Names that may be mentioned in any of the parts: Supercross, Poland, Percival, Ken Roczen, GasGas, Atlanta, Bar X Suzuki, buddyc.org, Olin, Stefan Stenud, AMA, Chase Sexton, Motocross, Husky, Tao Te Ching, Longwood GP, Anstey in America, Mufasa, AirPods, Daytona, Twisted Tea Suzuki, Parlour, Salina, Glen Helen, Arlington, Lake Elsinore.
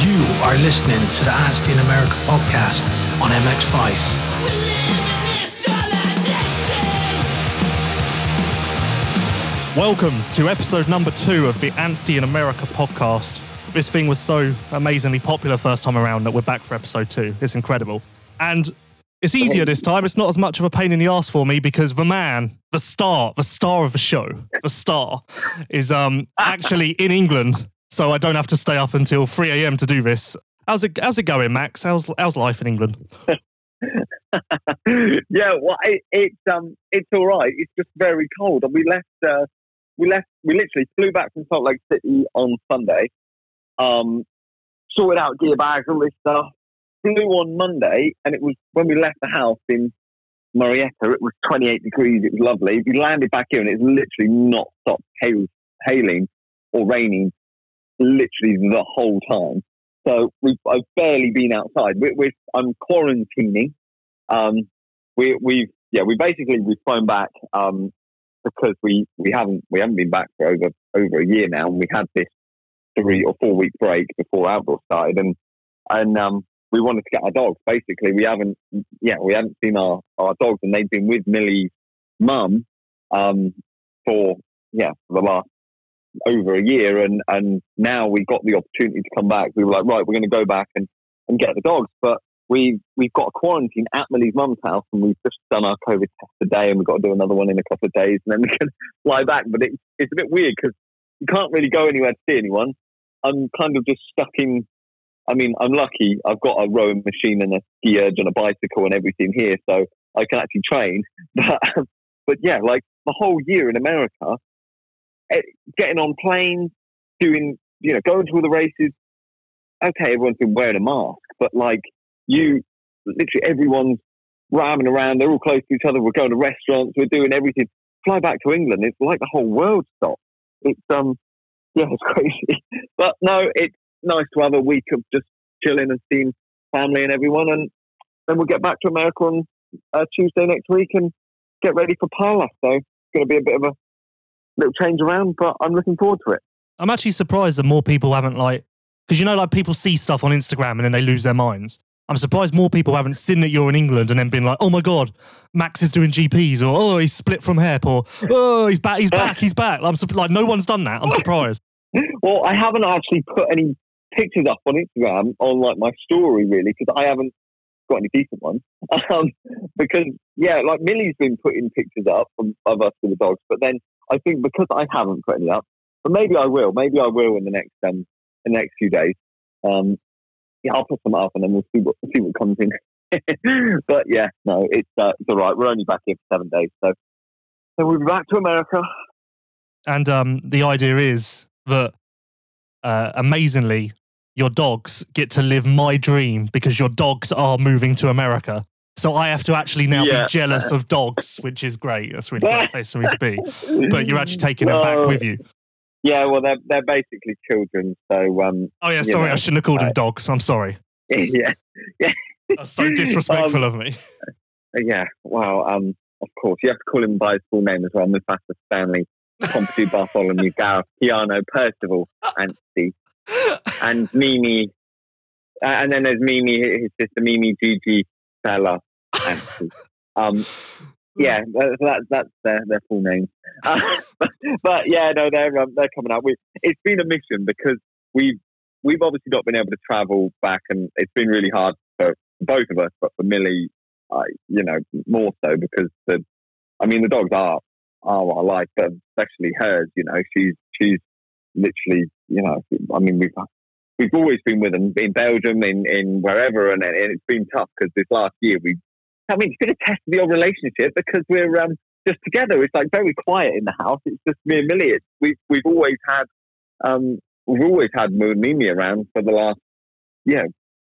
You are listening to the Anstey in America podcast on MX Vice. Welcome to episode number 2 of the Anstey in America podcast. This thing was so amazingly popular first time around that we're back for episode 2. It's incredible. And it's easier this time. It's not as much of a pain in the ass for me because the man, the star of the show, the star, is actually in England. So I don't have to stay up until 3 a.m. to do this. How's it going, Max? How's life in England? It's all right. It's just very cold. And we literally flew back from Salt Lake City on Sunday, sorted out gear bags, all this stuff, flew on Monday, and it was when we left the house in Marietta, it was 28 degrees. It was lovely. We landed back here and it's literally not stopped hailing or raining literally the whole time. So I've barely been outside. I'm quarantining. We've flown back because we haven't been back for over a year now, and we had this 3 or 4 week break before outdoor started, and we wanted to get our dogs. Basically, we haven't seen our dogs, and they've been with Millie's mum for the last over a year, and now we got the opportunity to come back. We were like, right, we're going to go back and get the dogs, but we've got a quarantine at Millie's mum's house, and we've just done our COVID test today, and we've got to do another one in a couple of days, and then we can fly back. But it's a bit weird because you can't really go anywhere to see anyone. I'm kind of just stuck in. I mean, I'm lucky. I've got a rowing machine and a ski urge and a bicycle and everything here, so I can actually train. But yeah, like the whole year in America, getting on planes, going to all the races. Okay, everyone's been wearing a mask, but like literally everyone's ramming around. They're all close to each other. We're going to restaurants. We're doing everything. Fly back to England. It's like the whole world stopped. It's crazy. But no, it's nice to have a week of just chilling and seeing family and everyone. And then we'll get back to America on Tuesday next week and get ready for Parlour. So it's going to be a bit of a little change around, but I'm looking forward to it. I'm actually surprised that more people haven't, like, because people see stuff on Instagram and then they lose their minds. I'm surprised more people haven't seen that you're in England and then been like, oh my God, Max is doing GPs, or oh, he's split from HEP, or oh, he's back. No one's done that. I'm surprised. Well, I haven't actually put any pictures up on Instagram on my story really, because I haven't got any decent ones. Because Millie's been putting pictures up of us with the dogs, but then I think because I haven't put any up, but maybe I will in the next few days. I'll put some up and then we'll see what comes in. But yeah, no, it's all right. We're only back here for 7 days, so we'll be back to America. And the idea is that amazingly, your dogs get to live my dream because your dogs are moving to America. So I have to actually now be jealous of dogs, which is great. That's a really great place for me to be. But you're actually taking them back with you. Yeah, well, they're basically children. So I shouldn't have called them dogs. I'm sorry. Yeah. That's so disrespectful of me. Yeah. Well, of course you have to call him by his full name as well. Mufasa, Stanley, Pompidou, Bartholomew, Gareth, Keanu, Percival, Anstey, and Mimi. And then there's Mimi, his sister, Mimi, Gigi, Bella, Anstey. That's their full name. But yeah, no, they're coming out. It's been a mission because we've obviously not been able to travel back, and it's been really hard for both of us, but for Millie, more so because the dogs are our life, but especially hers. She's literally, we've always been with them in Belgium, in wherever, and it's been tough because this last year it's been a test of the old relationship because we're just together. It's like very quiet in the house. It's just me and Millie. We've always had Moo and Mimi around for the last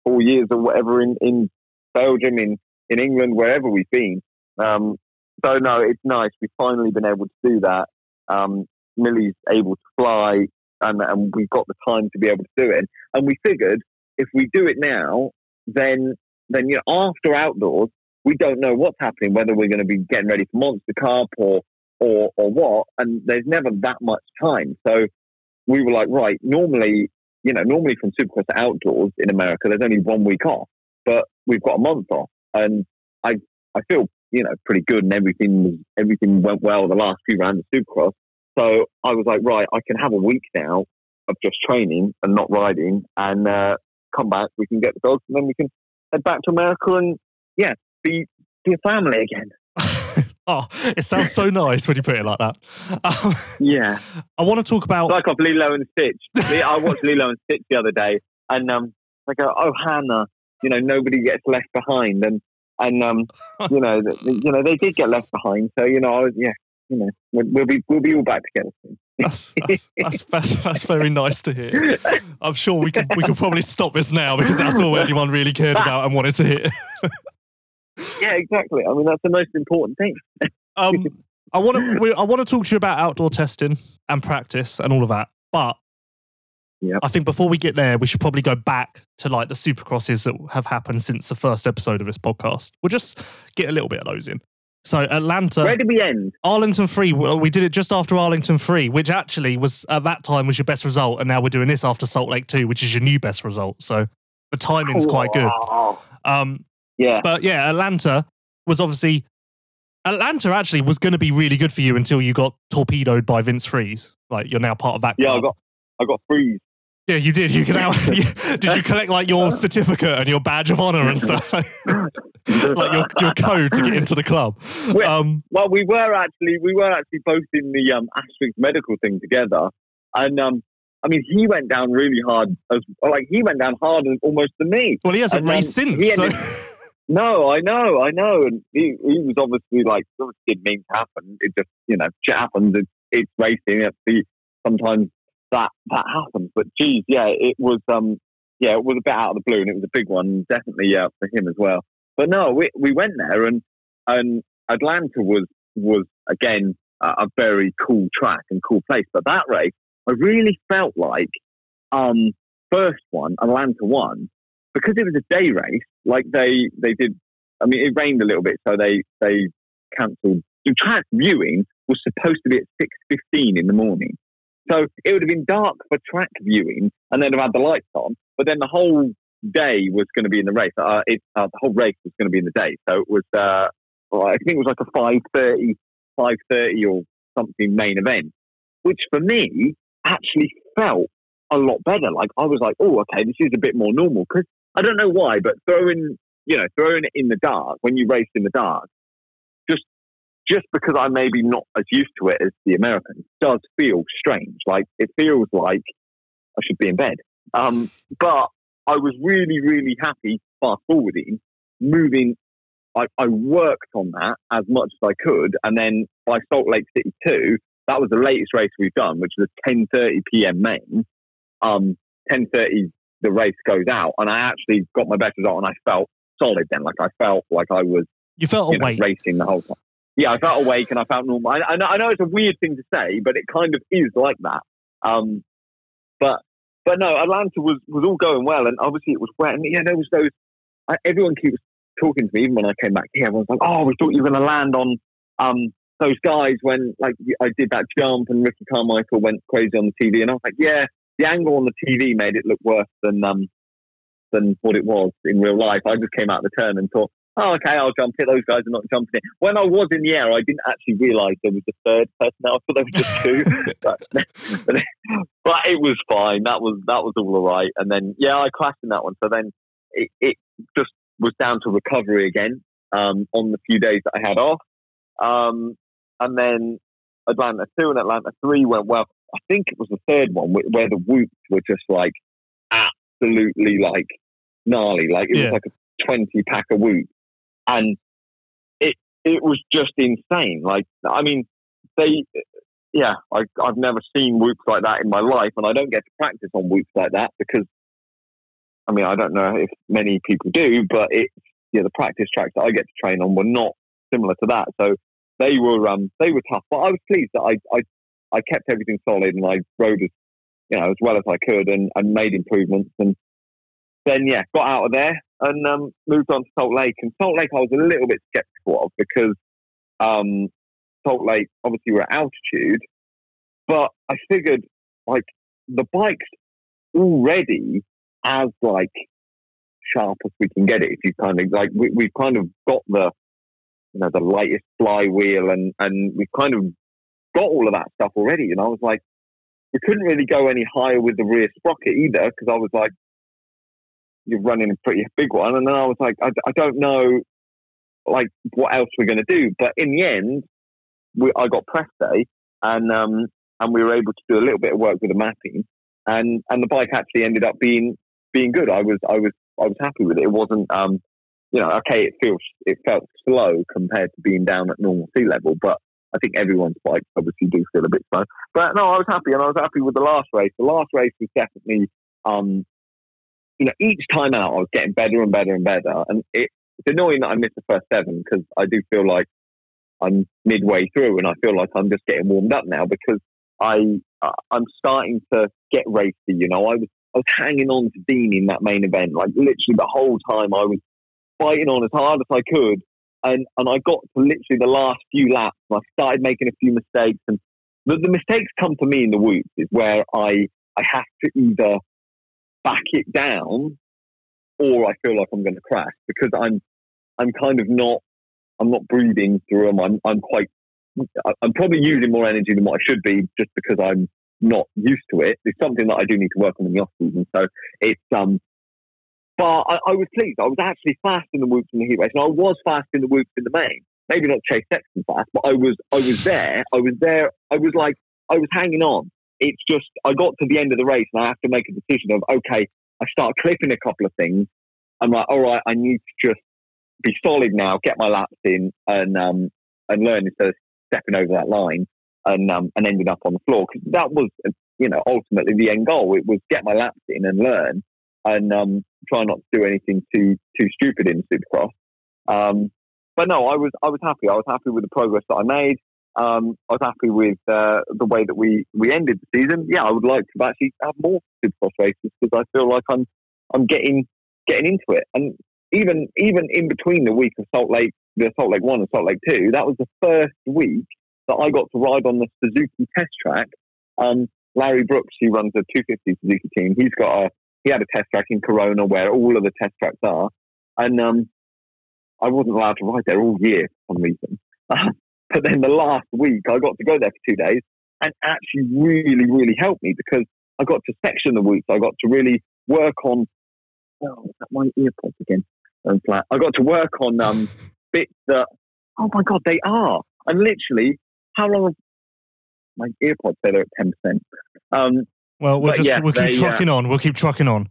4 years or whatever in Belgium, in England, wherever we've been. So no, it's nice. We've finally been able to do that. Millie's able to fly. And we got the time to be able to do it. And we figured if we do it now, then after outdoors, we don't know what's happening, whether we're going to be getting ready for Monster Carp or what. And there's never that much time. So we were like, right, normally you know, normally from Supercross to outdoors in America, there's only 1 week off, but we've got a month off. And I feel, you know, pretty good, and everything went well the last few rounds of Supercross. So I was like, right, I can have a week now of just training and not riding, and come back, we can get the dogs, and then we can head back to America and, yeah, be a family again. Oh, it sounds so nice when you put it like that. Yeah. I want to talk about... It's like off Lilo and Stitch. I watched Lilo and Stitch the other day, and I go, oh, Hannah, you know, nobody gets left behind. And you know, they did get left behind. So, you know, we'll be all back together soon. That's very nice to hear. I'm sure we could probably stop this now, because that's all anyone really cared about and wanted to hear. Yeah, exactly. I mean, that's the most important thing. I want to talk to you about outdoor testing and practice and all of that. But I think before we get there, we should probably go back to like the Supercrosses that have happened since the first episode of this podcast. We'll just get a little bit of those in. So Atlanta. Where did we end? Arlington 3. Well, we did it just after Arlington 3, which actually was at that time was your best result, and now we're doing this after Salt Lake 2, which is your new best result. So the timing's quite good. Yeah. But yeah, Atlanta actually was going to be really good for you until you got torpedoed by Vince Freeze. Like, you're now part of that club. Yeah, I got Freeze. Yeah, you did. You can now. Did you collect like your certificate and your badge of honor and stuff? Like your code to get into the club. Well, we were actually both in the asterisk medical thing together, and I mean, he went down really hard. He went down harder almost than me. Well, he hasn't raced since. No, I know. And he was obviously like, it didn't mean to happen. It just, you know, shit happens. It's racing. Sometimes that happens. But geez, yeah, it was a bit out of the blue, and it was a big one, definitely, for him as well. But no, we went there, and Atlanta was again a very cool track and cool place. But that race, I really felt like first one, Atlanta won, because it was a day race. Like they did. I mean, it rained a little bit, so they cancelled. The track viewing was supposed to be at 6:15 in the morning, so it would have been dark for track viewing, and they'd have had the lights on. But then the whole day was going to be in the race. The whole race was going to be in the day, so it was. I think it was like a 5:30 or something main event, which for me actually felt a lot better. Like, I was like, oh, okay, this is a bit more normal, because I don't know why, but throwing it in the dark, when you race in the dark, just because I'm maybe not as used to it as the Americans, does feel strange. Like, it feels like I should be in bed. But I was really, really happy fast forwarding, moving. I worked on that as much as I could, and then by Salt Lake City 2, that was the latest race we've done, which was a 10:30 PM main. 10:30, the race goes out, and I actually got my best result, and I felt solid then. Like, I felt like I was, awake, racing the whole time. Yeah, I felt awake, and I felt normal. I know it's a weird thing to say, but it kind of is like that. But no, Atlanta was all going well, and obviously it was wet, and yeah, there was those. Everyone keeps talking to me, even when I came back here. Everyone's like, "Oh, we thought you were going to land on." Those guys, when like I did that jump and Ricky Carmichael went crazy on the TV, and I was like, yeah, the angle on the TV made it look worse than what it was in real life. I just came out of the turn and thought, oh, okay, I'll jump it. Those guys are not jumping it. When I was in the air, I didn't actually realise there was a third person. I thought there was just two. but it was fine. That was all right. And then, yeah, I crashed in that one. So then it just was down to recovery again on the few days that I had off. And then Atlanta 2 and Atlanta 3 went well. I think it was the third one where the whoops were just like absolutely like gnarly. Like it was like a 20 pack of whoops. And it was just insane. Like, I mean, I've never seen whoops like that in my life, and I don't get to practice on whoops like that because, I mean, I don't know if many people do, but the practice tracks that I get to train on were not similar to that. So they were tough, but I was pleased that I kept everything solid, and I rode as well as I could, and made improvements, and then got out of there and moved on to Salt Lake. And Salt Lake I was a little bit sceptical of, because Salt Lake obviously we're at altitude, but I figured like the bike's already as like sharp as we can get it. If you kind of like, we've kind of got the, you know, the lightest flywheel and we've kind of got all of that stuff already. And I was like, we couldn't really go any higher with the rear sprocket either, because I was like, you're running a pretty big one. And then I was like, I don't know, like, what else we're going to do. But in the end, I got press day, and we were able to do a little bit of work with the mapping, and the bike actually ended up being good. I was happy with it. It wasn't, you know, okay, it felt slow compared to being down at normal sea level, but I think everyone's bikes obviously do feel a bit slow. But no, I was happy, and I was happy with the last race. The last race was definitely, you know, each time out I was getting better and better and better. And it's annoying that I missed the first 7, because I do feel like I'm midway through and I feel like I'm just getting warmed up now, because I'm starting to get racy. You know, I was hanging on to Dean in that main event, like literally the whole time I was fighting on as hard as I could. And I got to literally the last few laps, and I started making a few mistakes. And the mistakes come to me in the whoops, is where I have to either back it down or I feel like I'm going to crash, because I'm kind of not, I'm not breathing through them. I'm probably using more energy than what I should be, just because I'm not used to it. It's something that I do need to work on in the off season. So it's, but I was pleased. I was actually fast in the whoops in the heat race, and I was fast in the whoops in the main. Maybe not Chase Sexton fast, but I was there. I was hanging on. It's just, I got to the end of the race and I have to make a decision of, okay, I start clipping a couple of things. I'm like, all right, I need to just be solid now, get my laps in, and learn instead of stepping over that line and ending up on the floor. Because that was, you know, ultimately the end goal. It was get my laps in and learn, and try not to do anything too stupid in Supercross. But no, I was happy. I was happy with the progress that I made. I was happy with the way that we ended the season. Yeah, I would like to actually have more Supercross races, because I feel like I'm getting into it. And even in between the week of Salt Lake 1 and Salt Lake 2, that was the first week that I got to ride on the Suzuki test track. Larry Brooks, who runs the 250 Suzuki team, he had a test track in Corona where all of the test tracks are, and I wasn't allowed to ride there all year for some reason. But then the last week I got to go there for 2 days, and actually really, really helped me, because I got to section the weeks. I got to really work on, oh, is that my earpods again? I'm flat. I got to work on bits that, oh my God, they are. And literally, how long? My earpods say they're at 10%. Well, we'll keep trucking on.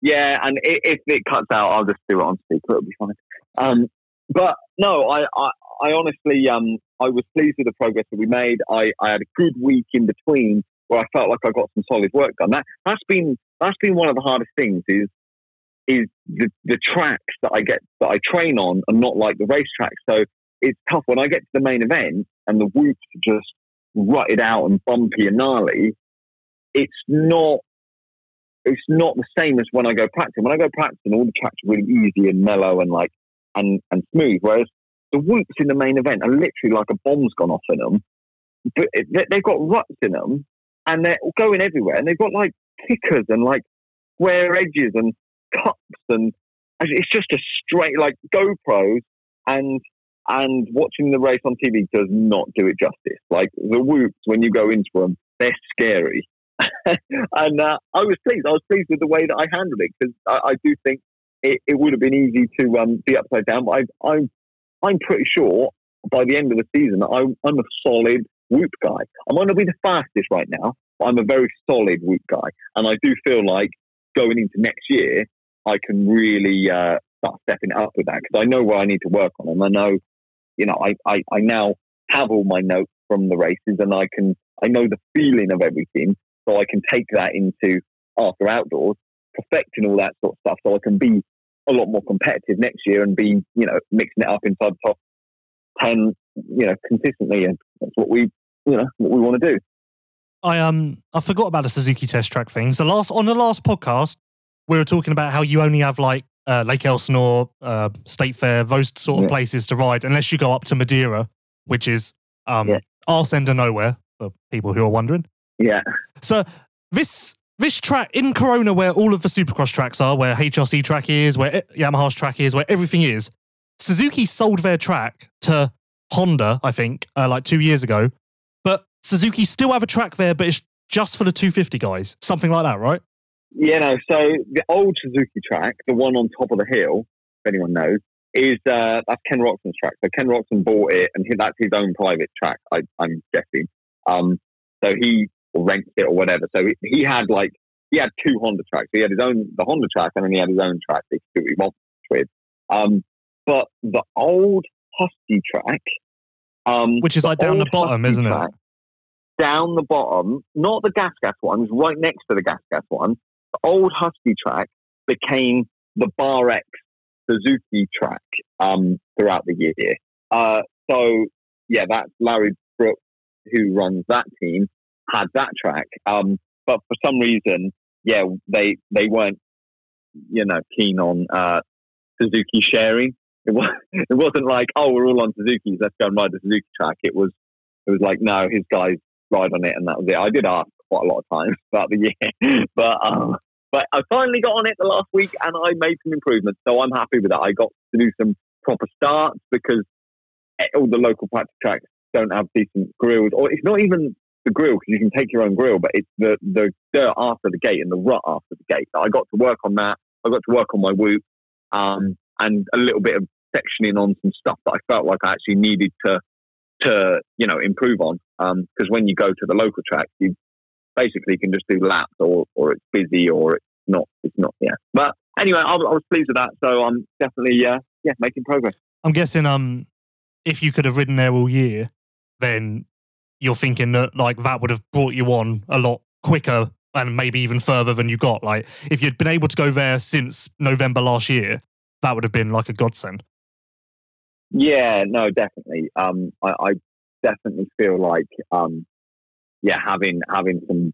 Yeah, and if it cuts out, I'll just do it on speaker. It'll be fine. But no, I honestly, I was pleased with the progress that we made. I had a good week in between where I felt like I got some solid work done. That's been one of the hardest things is the tracks that I train on are not like the racetrack. So it's tough when I get to the main event and the whoops are just rutted out and bumpy and gnarly. It's not the same as when I go practicing. When I go practicing, all the tracks are really easy and mellow and like and smooth. Whereas the whoops in the main event are literally like a bomb's gone off in them. But they've got ruts in them, and they're going everywhere. And they've got like kickers and like square edges and cups, and it's just a straight, like, GoPros and watching the race on TV does not do it justice. Like the whoops, when you go into them, they're scary. And I was pleased. I was pleased with the way that I handled it, because I do think it would have been easy to be upside down. But I'm pretty sure by the end of the season, I'm a solid whoop guy. I might not be the fastest right now, but I'm a very solid whoop guy. And I do feel like going into next year, I can really start stepping up with that, because I know where I need to work on. And I know, you know, I now have all my notes from the races, and I know the feeling of everything. So I can take that into Arthur Outdoors, perfecting all that sort of stuff, so I can be a lot more competitive next year and be, you know, mixing it up inside the top 10, you know, consistently. And that's what we want to do. I forgot about the Suzuki test track things. On the last podcast, we were talking about how you only have like Lake Elsinore, State Fair, those sort of places to ride, unless you go up to Madeira, which is arse end of nowhere for people who are wondering. Yeah. So this This track in Corona, where all of the Supercross tracks are, where HRC track is, where Yamaha's track is, where everything is, Suzuki sold their track to Honda, I think, like 2 years ago. But Suzuki still have a track there, but it's just for the 250 guys. Something like that, right? Yeah, no. So the old Suzuki track, the one on top of the hill, if anyone knows, is that's Ken Roczen's track. So Ken Roczen bought it, and that's his own private track, I'm guessing. So he rents it or whatever. So he had two Honda tracks. He had his own, the Honda track, and then he had his own track that he could do what he wanted with. But the old Husky track, which is like down the bottom, isn't it? Down the bottom, not the GasGas one, it was right next to the GasGas one. The old Husky track became the Bar X Suzuki track throughout the year. So yeah, that's Larry Brooks, who runs that team, had that track. But for some reason, yeah, they weren't, keen on Suzuki sharing. It wasn't like, oh, we're all on Suzuki's, let's go and ride the Suzuki track. It was like, no, his guys ride on it, and that was it. I did ask quite a lot of times throughout the year, but I finally got on it the last week, and I made some improvements, so I'm happy with that. I got to do some proper starts because all the local practice tracks don't have decent grills, or it's not even the grill because you can take your own grill, but it's the dirt after the gate and the rut after the gate. So I got to work on that. I got to work on my whoop, and a little bit of sectioning on some stuff that I felt like I actually needed to improve on, because when you go to the local track, you basically can just do laps, or it's busy, or it's not. Yeah, but anyway, I was pleased with that, so I'm definitely making progress. I'm guessing if you could have ridden there all year, then you're thinking that like that would have brought you on a lot quicker and maybe even further than you got. Like if you'd been able to go there since November last year, that would have been like a godsend. Yeah, no, definitely. I definitely feel like, having some,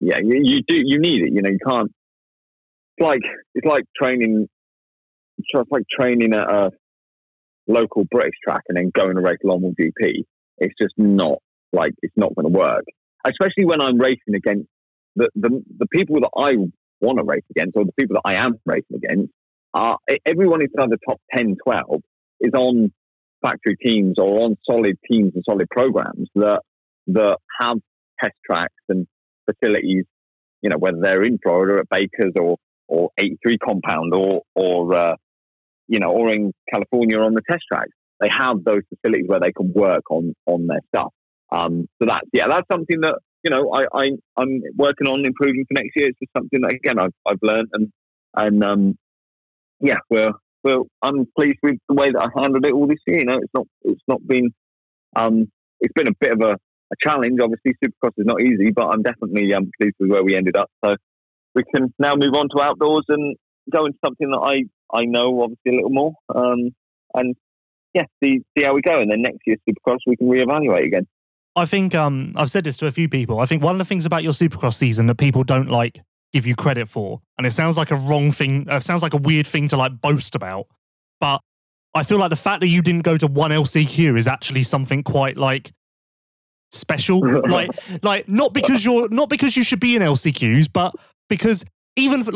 you need it. You can't. It's like training. It's like training at a local British track and then going to race Longwood GP. It's just not like it's not going to work. Especially when I'm racing against the people that I want to race against, or the people that I am racing against. Everyone inside the top 10, 12. Is on factory teams or on solid teams and solid programs that have test tracks and facilities, whether they're in Florida at Baker's or 83 Compound or in California on the test tracks. They have those facilities where they can work on their stuff. So that's something that, I'm working on improving for next year. It's just something that, again, I've learned Well, I'm pleased with the way that I handled it all this year. It's been a bit of a challenge. Obviously, Supercross is not easy, but I'm definitely pleased with where we ended up. So we can now move on to outdoors and go into something that I know obviously a little more. See how we go. And then next year's Supercross, we can reevaluate again. I think I've said this to a few people. I think one of the things about your Supercross season that people don't give you credit for, and it sounds like a wrong thing, it sounds like a weird thing to boast about, but I feel like the fact that you didn't go to one LCQ is actually something quite special. Not because you should be in LCQs, but because even in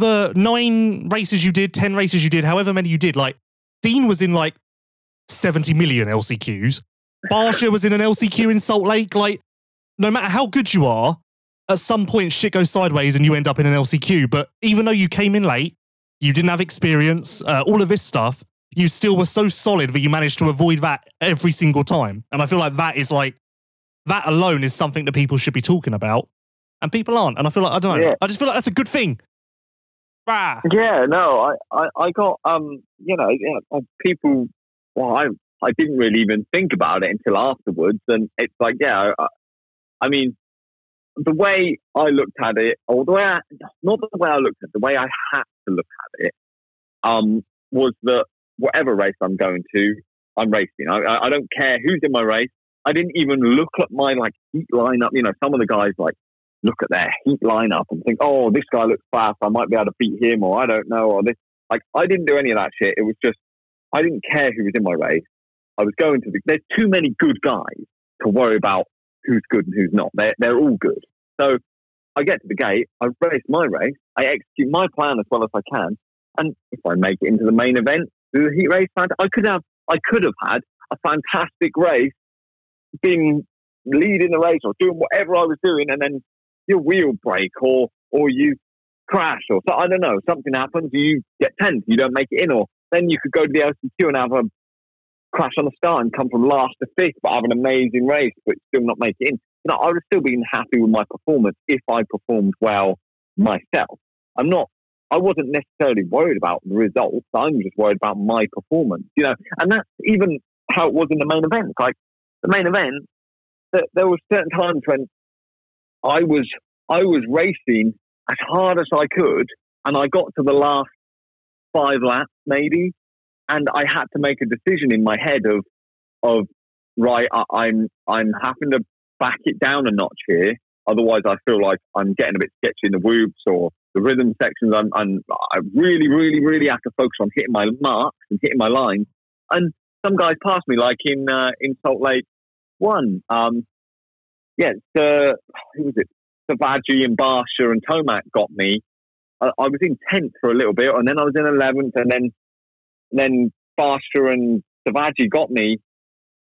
the 9 races you did, 10 races you did, however many you did, Dean was in 70 million LCQs. Barsha was in an LCQ in Salt Lake. No matter how good you are, at some point, shit goes sideways and you end up in an LCQ. But even though you came in late, you didn't have experience, all of this stuff, you still were so solid that you managed to avoid that every single time. And I feel like that is that alone is something that people should be talking about. And people aren't. And I feel like, I don't know, yeah. I just feel like that's a good thing. Rah. Yeah, no, I got, people, well, I didn't really even think about it until afterwards. And it's the way I looked at it, or the way I had to look at it, was that whatever race I'm going to, I'm racing. I don't care who's in my race. I didn't even look at my heat lineup. Some of the guys look at their heat lineup and think, oh, this guy looks fast, I might be able to beat him, or I don't know, or this. I didn't do any of that shit. It was just, I didn't care who was in my race. I was going to. There's too many good guys to worry about who's good and who's not. They're all good. So I get to the gate, I race my race, I execute my plan as well as I can, and if I make it into the main event, the heat race, I could have had a fantastic race, being leading the race or doing whatever I was doing, and then your wheel break or you crash or so, I don't know, something happens, you get 10th, you don't make it in, or then you could go to the LCQ and have a crash on the start and come from last to fifth but have an amazing race but still not make it in. You know, I would have still been happy with my performance if I performed well myself. I wasn't necessarily worried about the results, I'm just worried about my performance, you know, and that's even how it was in the main event. Like the main event, there were certain times when I was racing as hard as I could, and I got to the last 5 laps maybe, and I had to make a decision in my head of right, I'm having to back it down a notch here, otherwise I feel like I'm getting a bit sketchy in the whoops or the rhythm sections. I really have to focus on hitting my marks and hitting my lines. And some guys passed me, like in Salt Lake One. Who was it? Savaji and Barsha and Tomac got me. I was in 10th for a little bit, and then I was in 11th, and then Barsha and Savaji got me,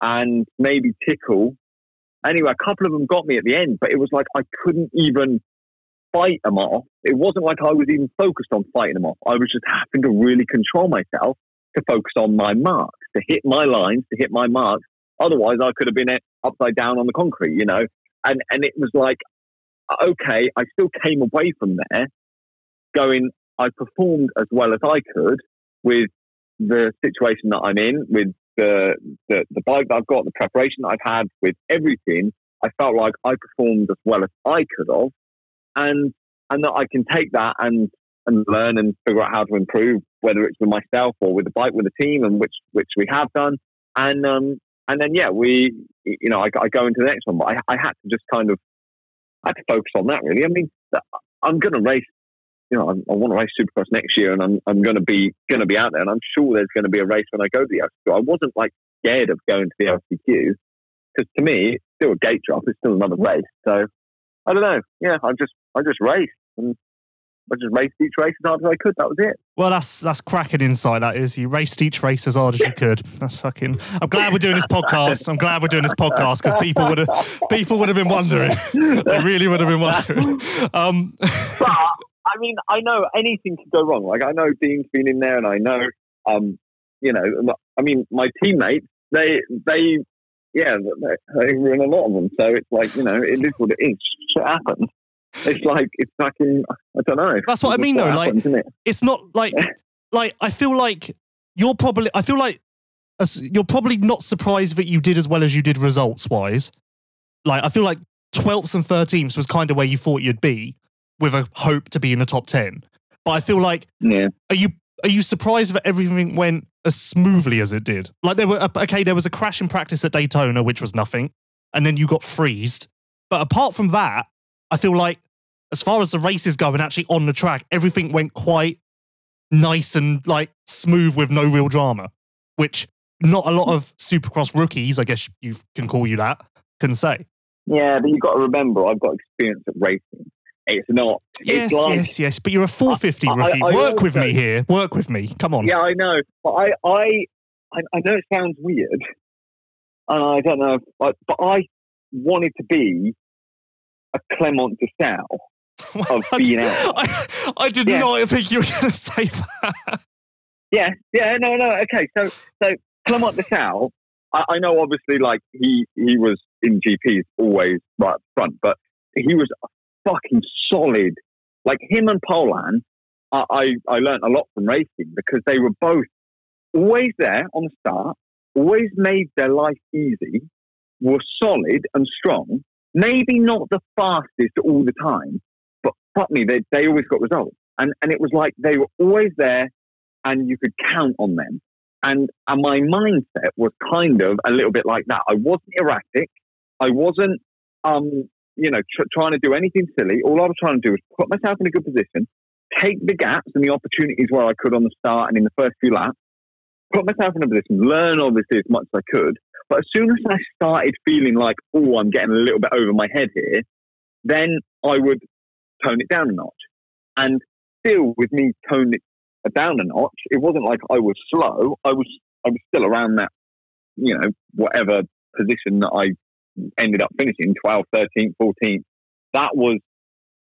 and maybe Tickle. Anyway, a couple of them got me at the end, but it was like I couldn't even fight them off. It wasn't like I was even focused on fighting them off. I was just having to really control myself to focus on my marks, to hit my lines, to hit my marks. Otherwise, I could have been upside down on the concrete, you know. And it was like, okay, I still came away from there going, I performed as well as I could with the situation that I'm in, with the bike that I've got, the preparation that I've had, with everything. I felt like I performed as well as I could have, and that I can take that and learn and figure out how to improve, whether it's with myself or with the bike, with the team, and which we have done. And then, yeah, I go into the next one, but I had to just I had to focus on that, really. I mean, I'm going to race, you know, I want to race Supercross next year, and I'm going to be out there, and I'm sure there's going to be a race when I go to the LCQ. I wasn't, like, scared of going to the LCQ, because to me, it's still a gate drop, it's still another race. So, I don't know, yeah, I just raced, and I just raced each race as hard as I could. That was it. Well, that's cracking insight, that is. You raced each race as hard as you could. That's fucking... I'm glad we're doing this podcast because people would have been wondering. They really would have been wondering. But, I mean, I know anything could go wrong. Like, I know Dean's been in there, and I know, you know, I mean, my teammates, they were in a lot of them. So it's like, you know, it is what it is. Shit happens. It's like, it's fucking, I don't know. That's what I mean, though. Like, it's not like, like, I feel like you're probably not surprised that you did as well as you did results wise. Like, I feel like 12ths and 13ths was kind of where you thought you'd be, with a hope to be in the top 10. But I feel like, yeah. Are you surprised that everything went as smoothly as it did? Like, there was a crash in practice at Daytona, which was nothing. And then you got freezed. But apart from that, I feel like, as far as the races go and actually on the track, everything went quite nice and, like, smooth with no real drama, which not a lot of Supercross rookies, I guess you can call you that, can say. Yeah, but you've got to remember, I've got experience at racing. It's not... Yes, it's like, yes, but you're a 450 rookie. Work with me. Come on. Yeah, I know. But I know it sounds weird, and I don't know, but I wanted to be a Clement de Salle of being out. I did not think you were going to say that. No. Okay, so Clement de Salle, I know obviously, like, he was in GPs always right up front, but he was a fucking solid. Like, him and Poland, I learnt a lot from racing, because they were both always there on the start, always made their life easy, were solid and strong. Maybe not the fastest all the time, but fuck me, they always got results. And it was like they were always there, and you could count on them. And my mindset was kind of a little bit like that. I wasn't erratic. I wasn't, trying to do anything silly. All I was trying to do was put myself in a good position, take the gaps and the opportunities where I could on the start and in the first few laps, put myself in a position, learn obviously as much as I could. But as soon as I started feeling like, I'm getting a little bit over my head here, then I would tone it down a notch. And still with me toning it down a notch, it wasn't like I was slow. I was still around that, you know, whatever position that I ended up finishing, 12th, 13th, 14th. That was,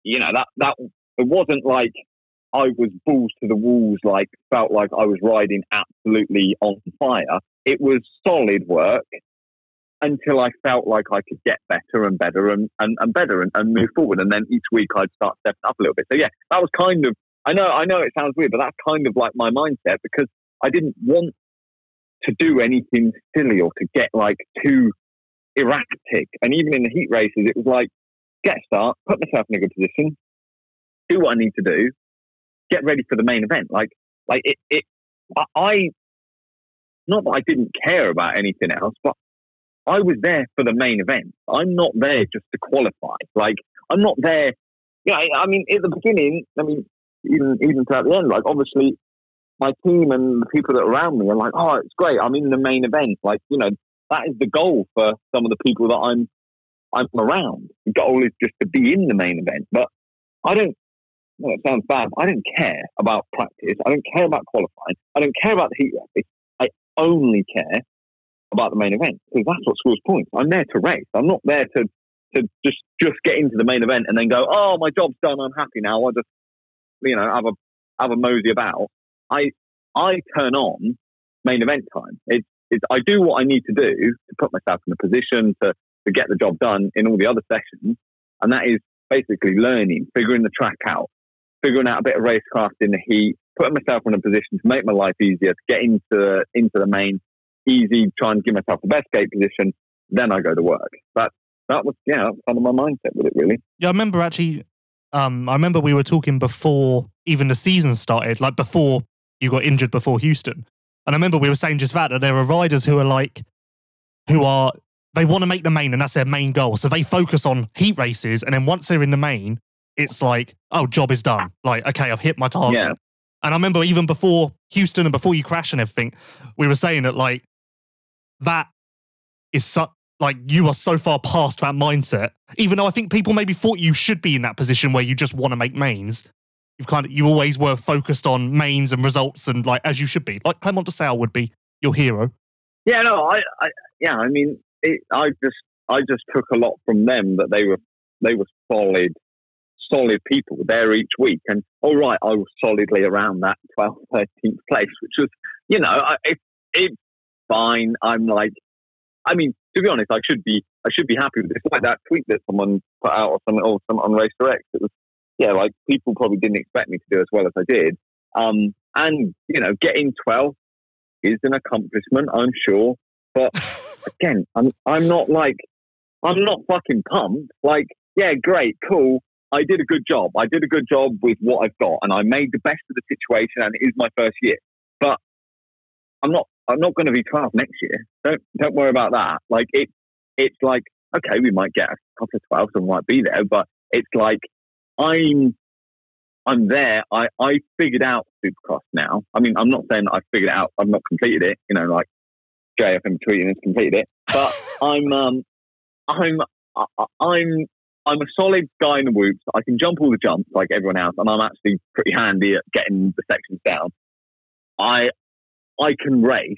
you know, that it wasn't like I was balls to the walls, like felt like I was riding absolutely on fire. It was solid work until I felt like I could get better and better and better and move forward. And then each week I'd start stepping up a little bit. So yeah, that was kind of, I know it sounds weird, but that's kind of like my mindset, because I didn't want to do anything silly or to get like too erratic. And even in the heat races, it was like, get a start, put myself in a good position, do what I need to do, get ready for the main event. Not that I didn't care about anything else, but I was there for the main event. I'm not there just to qualify. Like, I'm not there. Yeah, I mean, at the beginning, I mean, even to at the end, like, obviously, my team and the people that are around me are like, oh, it's great, I'm in the main event. Like, you know, that is the goal for some of the people that I'm around. The goal is just to be in the main event. But I don't, well, it sounds bad, I don't care about practice. I don't care about qualifying. I don't care about the heat race. I only care about the main event, because that's what scores points. I'm there to race. I'm not there to just get into the main event and then go, oh, my job's done, I'm happy now, I'll just, you know, have a mosey about. I turn on main event time. I do what I need to do to put myself in a position to get the job done in all the other sessions, and that is basically learning, figuring the track out, figuring out a bit of racecraft in the heat, putting myself in a position to make my life easier, to get into the main easy, try and give myself the best gate position, then I go to work. That was kind of my mindset with it, really. Yeah, I remember actually, we were talking before even the season started, like before you got injured before Houston. And I remember we were saying just that there are riders who are like, they want to make the main, and that's their main goal. So they focus on heat races, and then once they're in the main, it's like, oh, job is done. Like, okay, I've hit my target. Yeah. And I remember even before Houston and before you crash and everything, we were saying that like, that is so, like, you are so far past that mindset. Even though I think people maybe thought you should be in that position where you just want to make mains, you always were focused on mains and results, and like, as you should be, like Clement de Salle would be your hero. Yeah, no, I just took a lot from them, that they were solid people there each week, and all right, I was solidly around that 12th, 13th place, which was, you know, it's fine. I'm like, I mean, to be honest, I should be happy with this. Like that tweet that someone put out or something on Race Direct, it was, yeah, like people probably didn't expect me to do as well as I did. And you know, getting 12th is an accomplishment, I'm sure. But again, I'm not fucking pumped. Like, yeah, great, cool. I did a good job. I did a good job with what I've got, and I made the best of the situation. And it is my first year, but I'm not going to be 12 next year. Don't worry about that. Like it's like, okay, we might get a couple of 12s and might be there, but it's like I'm there. I figured out Supercross now. I mean, I'm not saying that I figured it out. I've not completed it. You know, like JFM tweeting has completed it, but I'm a solid guy in the whoops. I can jump all the jumps like everyone else, and I'm actually pretty handy at getting the sections down. I can race.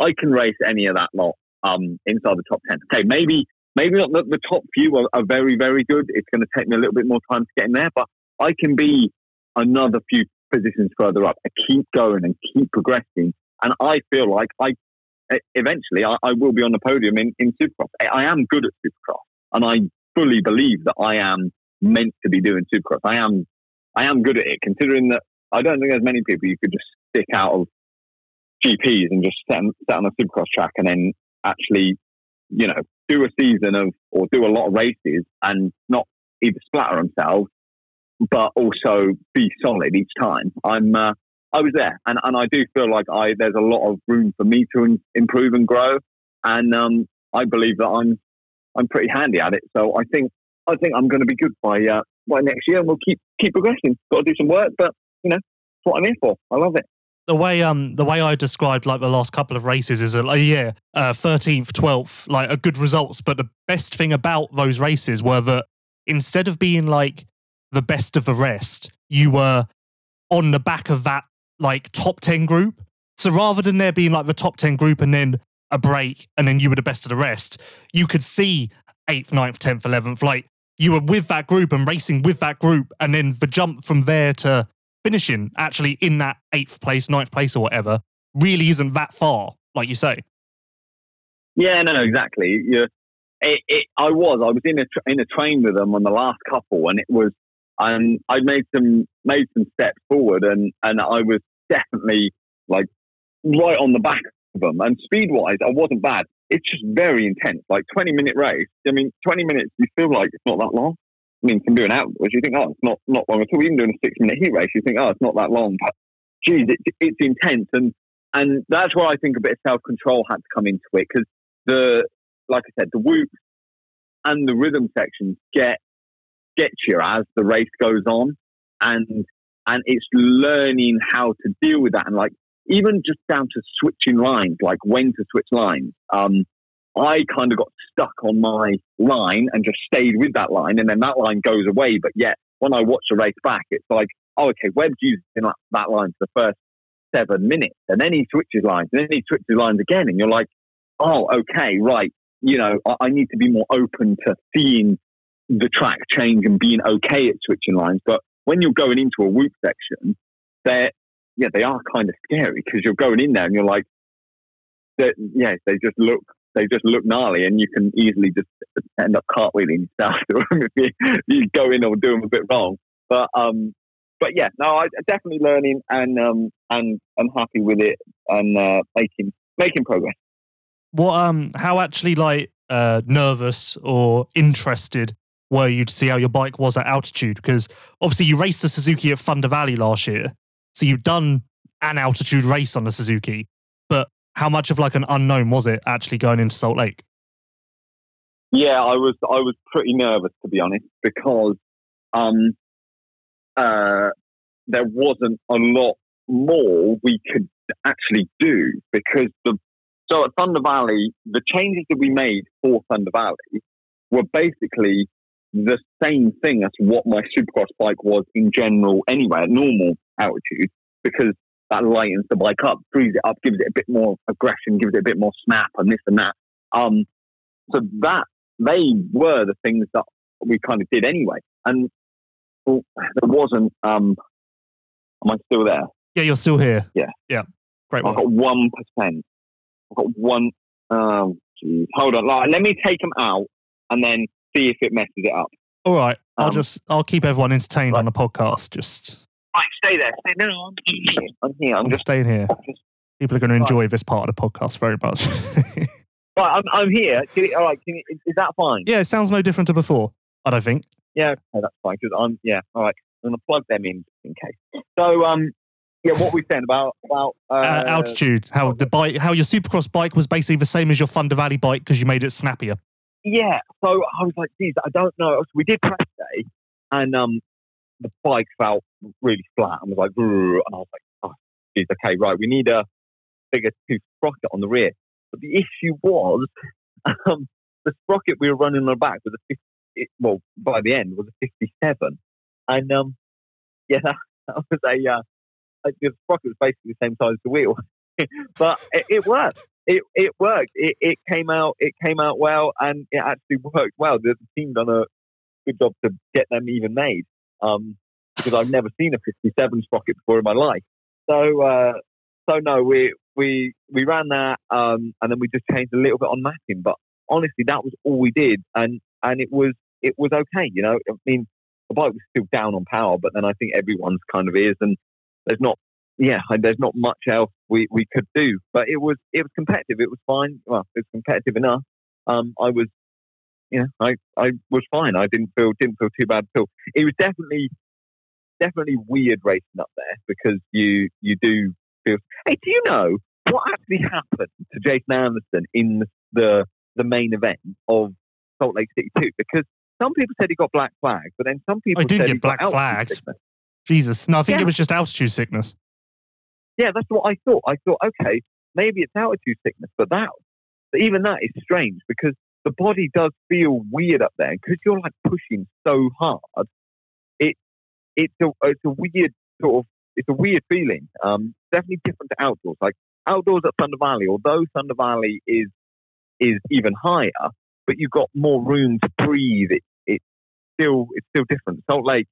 I can race any of that lot inside the top 10. Okay, maybe not the top few are very, very good. It's going to take me a little bit more time to get in there, but I can be another few positions further up. I keep going and keep progressing, and I feel like I eventually will be on the podium in Supercross. I am good at Supercross, and I fully believe that I am meant to be doing Supercross. I am good at it, considering that I don't think there's many people you could just stick out of GPs and just set on a Supercross track and then actually, you know, do a season of, or do a lot of races and not either splatter themselves, but also be solid each time. I was there, and I do feel like there's a lot of room for me to improve and grow, and I believe that I'm pretty handy at it. So I think I'm going to be good by next year, and we'll keep progressing. Got to do some work, but you know, that's what I'm here for. I love it. The way I described like the last couple of races is 13th, 12th, like a good results. But the best thing about those races were that instead of being like the best of the rest, you were on the back of that like top 10 group. So rather than there being like the top 10 group and then a break and then you were the best of the rest, you could see 8th, 9th, 10th, 11th. Like you were with that group and racing with that group, and then the jump from there to finishing actually in that 8th place, 9th place or whatever really isn't that far, like you say. Yeah, no, exactly. Yeah, I was in a train with them on the last couple, and it was, and I made some steps forward, and I was definitely like right on the back of them. And speed wise, I wasn't bad. It's just very intense, like 20-minute race. I mean, 20 minutes, you feel like it's not that long. I mean, from doing outdoors, you think, oh, it's not long at all. Even doing a 6-minute heat race, you think, oh, it's not that long. But geez, it's intense, and that's where I think a bit of self-control had to come into it, because like I said, the whoops and the rhythm sections get you as the race goes on, and it's learning how to deal with that, and like even just down to switching lines, like when to switch lines. I kind of got stuck on my line and just stayed with that line, and then that line goes away. But yet, when I watch the race back, it's like, oh, okay, Webb's using that line for the first 7 minutes, and then he switches lines, and then he switches lines again, and you're like, oh, okay, right. You know, I need to be more open to seeing the track change and being okay at switching lines. But when you're going into a whoop section, they are kind of scary, because you're going in there and you're like, they just look gnarly, and you can easily just end up cartwheeling yourself if you go in or do them a bit wrong. But yeah, no, I definitely learning, and I'm happy with it, and making progress. What how actually like nervous or interested were you to see how your bike was at altitude? Because obviously you raced the Suzuki at Thunder Valley last year, so you've done an altitude race on the Suzuki. But how much of like an unknown was it actually going into Salt Lake? Yeah, I was pretty nervous, to be honest, because there wasn't a lot more we could actually do, because so at Thunder Valley, the changes that we made for Thunder Valley were basically the same thing as what my Supercross bike was in general anyway, at normal altitude, because that lightens the bike up, frees it up, gives it a bit more aggression, gives it a bit more snap and this and that. So that they were the things that we kind of did anyway. And well, there wasn't... am I still there? Yeah, you're still here. Yeah. Great. I've got 1%. I've got one. Geez. Hold on. Let me take them out and then see if it messes it up. All right. I'll keep everyone entertained on the podcast. Just. Right, stay there. Stay there. I'm here. I'm just staying here. People are going to enjoy this part of the podcast very much. Right. I'm here. All right. Is that fine? Yeah. It sounds no different to before, I don't think. Yeah. Okay, that's fine. All right. I'm going to plug them in just in case. So, yeah, what we're saying about altitude, how the bike, how your Supercross bike was basically the same as your Thunder Valley bike because you made it snappier. Yeah, so I was like, geez, I don't know. We did press day, and the bike felt really flat, and was like, brr, and I was like, oh, geez, okay, right, we need a bigger tooth sprocket on the rear. But the issue was, the sprocket we were running on the back was by the end was a 57, and yeah, that was a. The sprocket was basically the same size as the wheel, but it worked. It worked. It came out. It came out well, and it actually worked well. The team done a good job to get them even made, because I've never seen a 57 sprocket before in my life. So no, we ran that, and then we just changed a little bit on mapping. But honestly, that was all we did, and it was okay. You know, I mean, the bike was still down on power, but then I think everyone's kind of is, and there's not much else we could do, but it was competitive. It was fine. Well, it was competitive enough. I was fine. I didn't feel too bad at all. It was definitely weird racing up there, because you do feel. Hey, do you know what actually happened to Jason Anderson in the main event of Salt Lake City 2? Because some people said he got black flags, but then some people said he got black flags. Jesus. No, I think it was just altitude sickness. Yeah, that's what I thought. I thought, okay, maybe it's altitude sickness, but even that is strange, because the body does feel weird up there, because you're like pushing so hard it's a weird sort of, it's a weird feeling. Definitely different to outdoors. Like outdoors at Thunder Valley, although Thunder Valley is even higher, but you've got more room to breathe. It's still different. Salt Lake,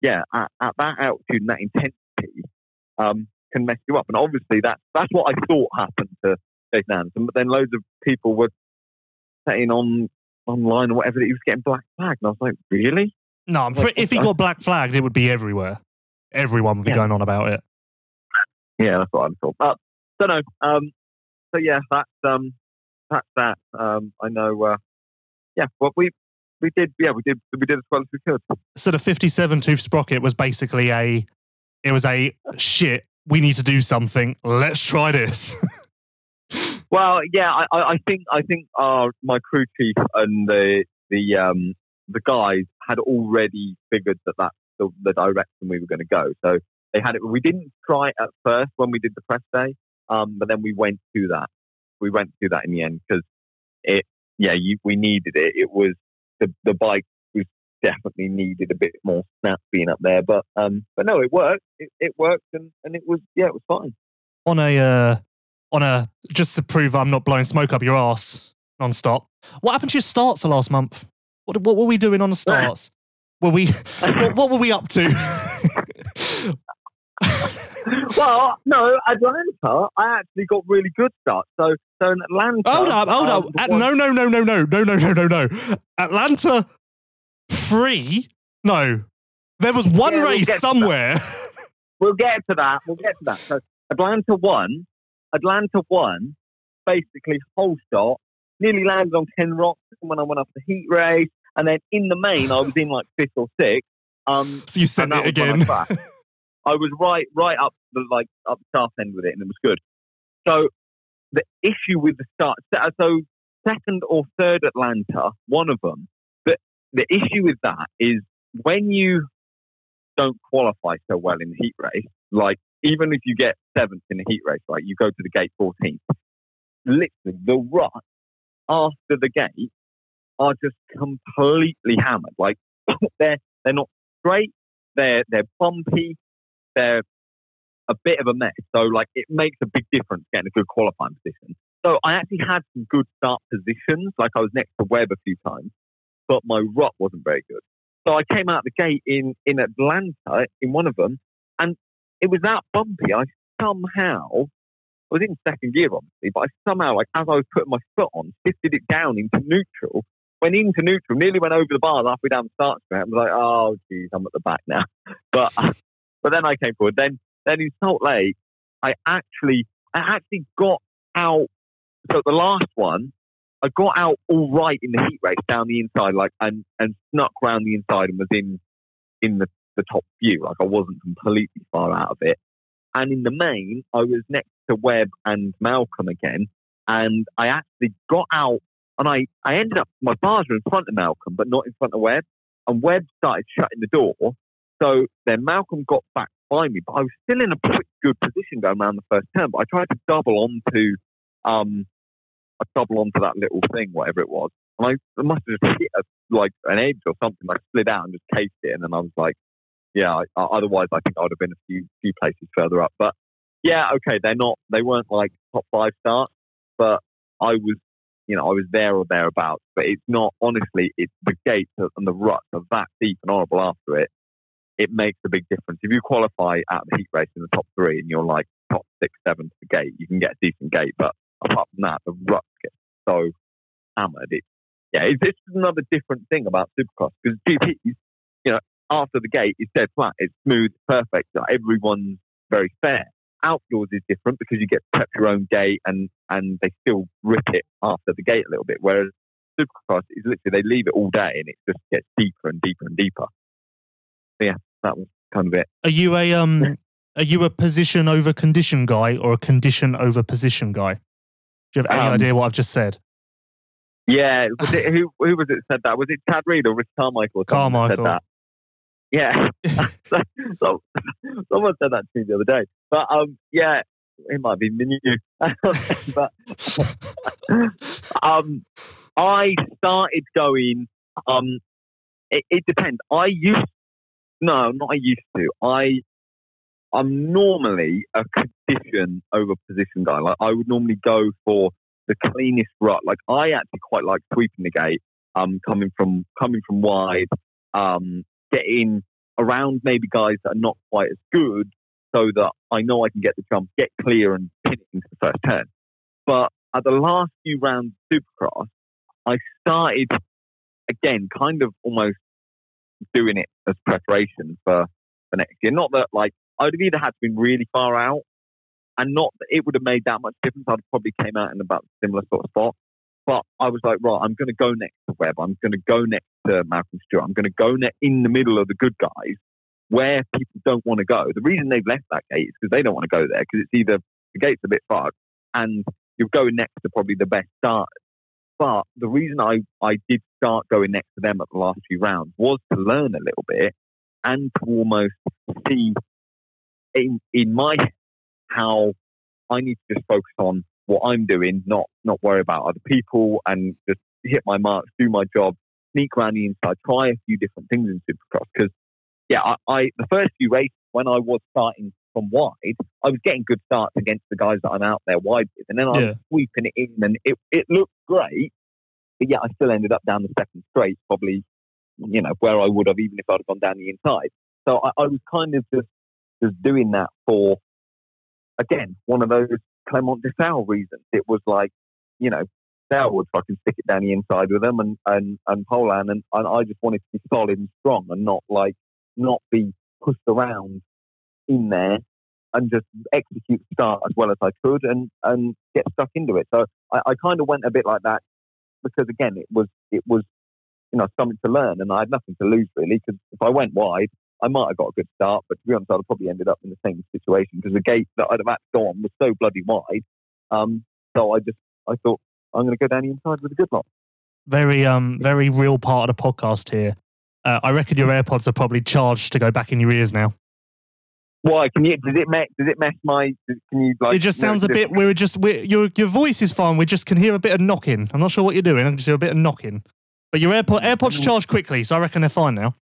yeah, at that altitude and that intensity, can mess you up. And obviously that's what I thought happened to Jason Anderson. But then loads of people were saying online or whatever that he was getting black flagged, and I was like, really? No, if he got black flagged, it would be everywhere. Everyone would be going on about it. Yeah, that's what I thought. But don't know. So yeah, that's that. I know. Yeah, well, we did as well as we could. So the 57 tooth sprocket was basically it was a shit. We need to do something. Let's try this. Well, yeah, I think my crew chief and the guys had already figured that that's the direction we were going to go. So they had it. We didn't try it at first when we did the press day, but then we went to that. We went to that in the end because we needed it. It was the bike was definitely needed a bit more snap being up there, but no, it worked. It worked, and it was fine. On a just to prove I'm not blowing smoke up your ass non-stop. What happened to your starts last month? What were we doing on the starts? What were we up to? Well, no, Atlanta. I actually got really good starts. So in Atlanta. Hold up! No. Atlanta 3. No, there was one race somewhere. We'll get to that. So Atlanta 1. Basically, whole shot. Nearly landed on Ken Roczen when I went up the heat race, and then in the main, I was in like 5th or 6th. So you sent it again. I was right up the south end with it, and it was good. So the issue with the start, so 2nd or 3rd Atlanta, one of them. But the issue with that is when you don't qualify so well in the heat race, like even if you get 7th in the heat race, like you go to the gate 14th, literally the rut after the gate are just completely hammered. Like they're not straight, they're bumpy. They're a bit of a mess. So, like, it makes a big difference getting a good qualifying position. So, I actually had some good start positions. Like, I was next to Webb a few times, but my rut wasn't very good. So, I came out the gate in Atlanta in one of them, and it was that bumpy. I was in 2nd gear, obviously, but I somehow, like, as I was putting my foot on, shifted it down into neutral. Went into neutral, nearly went over the bars halfway down the start straight. I was like, oh, geez, I'm at the back now. But then I came forward. Then in Salt Lake, I actually got out. So the last one, I got out all right in the heat race down the inside, like and snuck round the inside and was in the top few. Like I wasn't completely far out of it. And in the main, I was next to Webb and Malcolm again. And I actually got out, and I ended up, my bars were in front of Malcolm, but not in front of Webb. And Webb started shutting the door. So then Malcolm got back by me, but I was still in a pretty good position going around the first turn. But I tried to double onto that little thing, whatever it was, and I must have just hit like an edge or something. I slid out and just cased it, and then I was like, yeah. Otherwise, I think I would have been a few places further up. But yeah, okay, they weren't like top 5 starts, but I was, you know, I was there or thereabouts. But it's not, honestly, it's the gates and the ruts are that deep and horrible after it. It makes a big difference. If you qualify at the heat race in the top 3 and you're like top 6, 7 to the gate, you can get a decent gate. But apart from that, the ruts get so hammered. It's another different thing about Supercross because GPs, you know, after the gate, it's dead flat, it's smooth, perfect. Like, everyone's very fair. Outdoors is different because you get to prep your own gate and they still rip it after the gate a little bit. Whereas Supercross is literally, they leave it all day and it just gets deeper and deeper and deeper. Yeah, that was kind of it. Are you a position over condition guy or a condition over position guy? Do you have any idea what I've just said? Yeah, was it, who was it said that? Was it Tad Reed or Rich Carmichael? Or Carmichael said that. Yeah, so someone said that to me the other day, but yeah, it might be new. But I started going. It depends. I used No, not I used to. I'm normally a condition over position guy. Like I would normally go for the cleanest rut. Like I actually quite like sweeping the gate, coming from wide, getting around maybe guys that are not quite as good, so that I know I can get the jump, get clear, and pin it into the first turn. But at the last few rounds of Supercross, I started again, kind of almost doing it as preparation for the next year. Not that like I would have either had to be really far out, and not that it would have made that much difference. I'd probably came out in about a similar sort of spot. But I was like, right, I'm going to go next to Webb. I'm going to go next to Malcolm Stewart. I'm going to go in the middle of the good guys where people don't want to go. The reason they've left that gate is because they don't want to go there because it's either the gate's a bit fucked and you're going next to probably the best starters. But the reason I did start going next to them at the last few rounds was to learn a little bit and to almost see in my head how I need to just focus on what I'm doing, not worry about other people, and just hit my marks, do my job, sneak around the inside, try a few different things in Supercross. Because, yeah, I the first few races, when I was starting from wide, I was getting good starts against the guys that I'm out there wide with. And then I was sweeping it in, and it looked great, but yeah, I still ended up down the second straight, probably, you know, where I would have, even if I'd have gone down the inside. So I was kind of just doing that for, again, one of those Clement de Salle reasons. It was like, you know, Salle would fucking stick it down the inside with them and Poland, and I just wanted to be solid and strong and not be pushed around in there and just execute the start as well as I could and get stuck into it. So I kind of went a bit like that because, again, it was you know, something to learn, and I had nothing to lose really, because if I went wide, I might have got a good start, but to be honest, I'd have probably ended up in the same situation because the gate that I'd have had to go on was so bloody wide. So I thought, I'm going to go down the inside with a good lot. Very real part of the podcast here. I reckon your AirPods are probably charged to go back in your ears now. Why? Does it mess my, can you like... It just sounds a bit, your voice is fine, we just can hear a bit of knocking. I'm not sure what you're doing, I can just hear a bit of knocking. But your AirPods charge quickly, so I reckon they're fine now.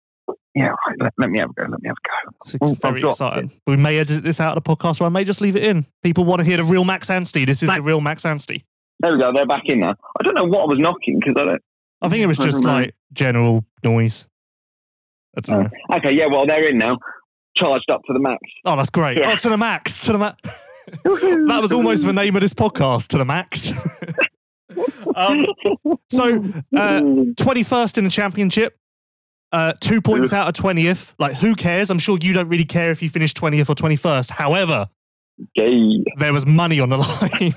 Yeah, right. Let me have a go. Ooh, very exciting. We may edit this out of the podcast, or I may just leave it in. People want to hear the real Max Anstey. This is the real Max Anstey. There we go. They're back in now. I don't know what I was knocking because I think it was just like general noise. I don't know. Okay, yeah. Well, they're in now. Charged up to the max. Oh, that's great. Yeah. Oh, to the max. To the max. That was almost the name of this podcast. To the max. So, 21st in the championship. 2 points out of 20th. Like, who cares? I'm sure you don't really care if you finish 20th or 21st. However, there was money on the line.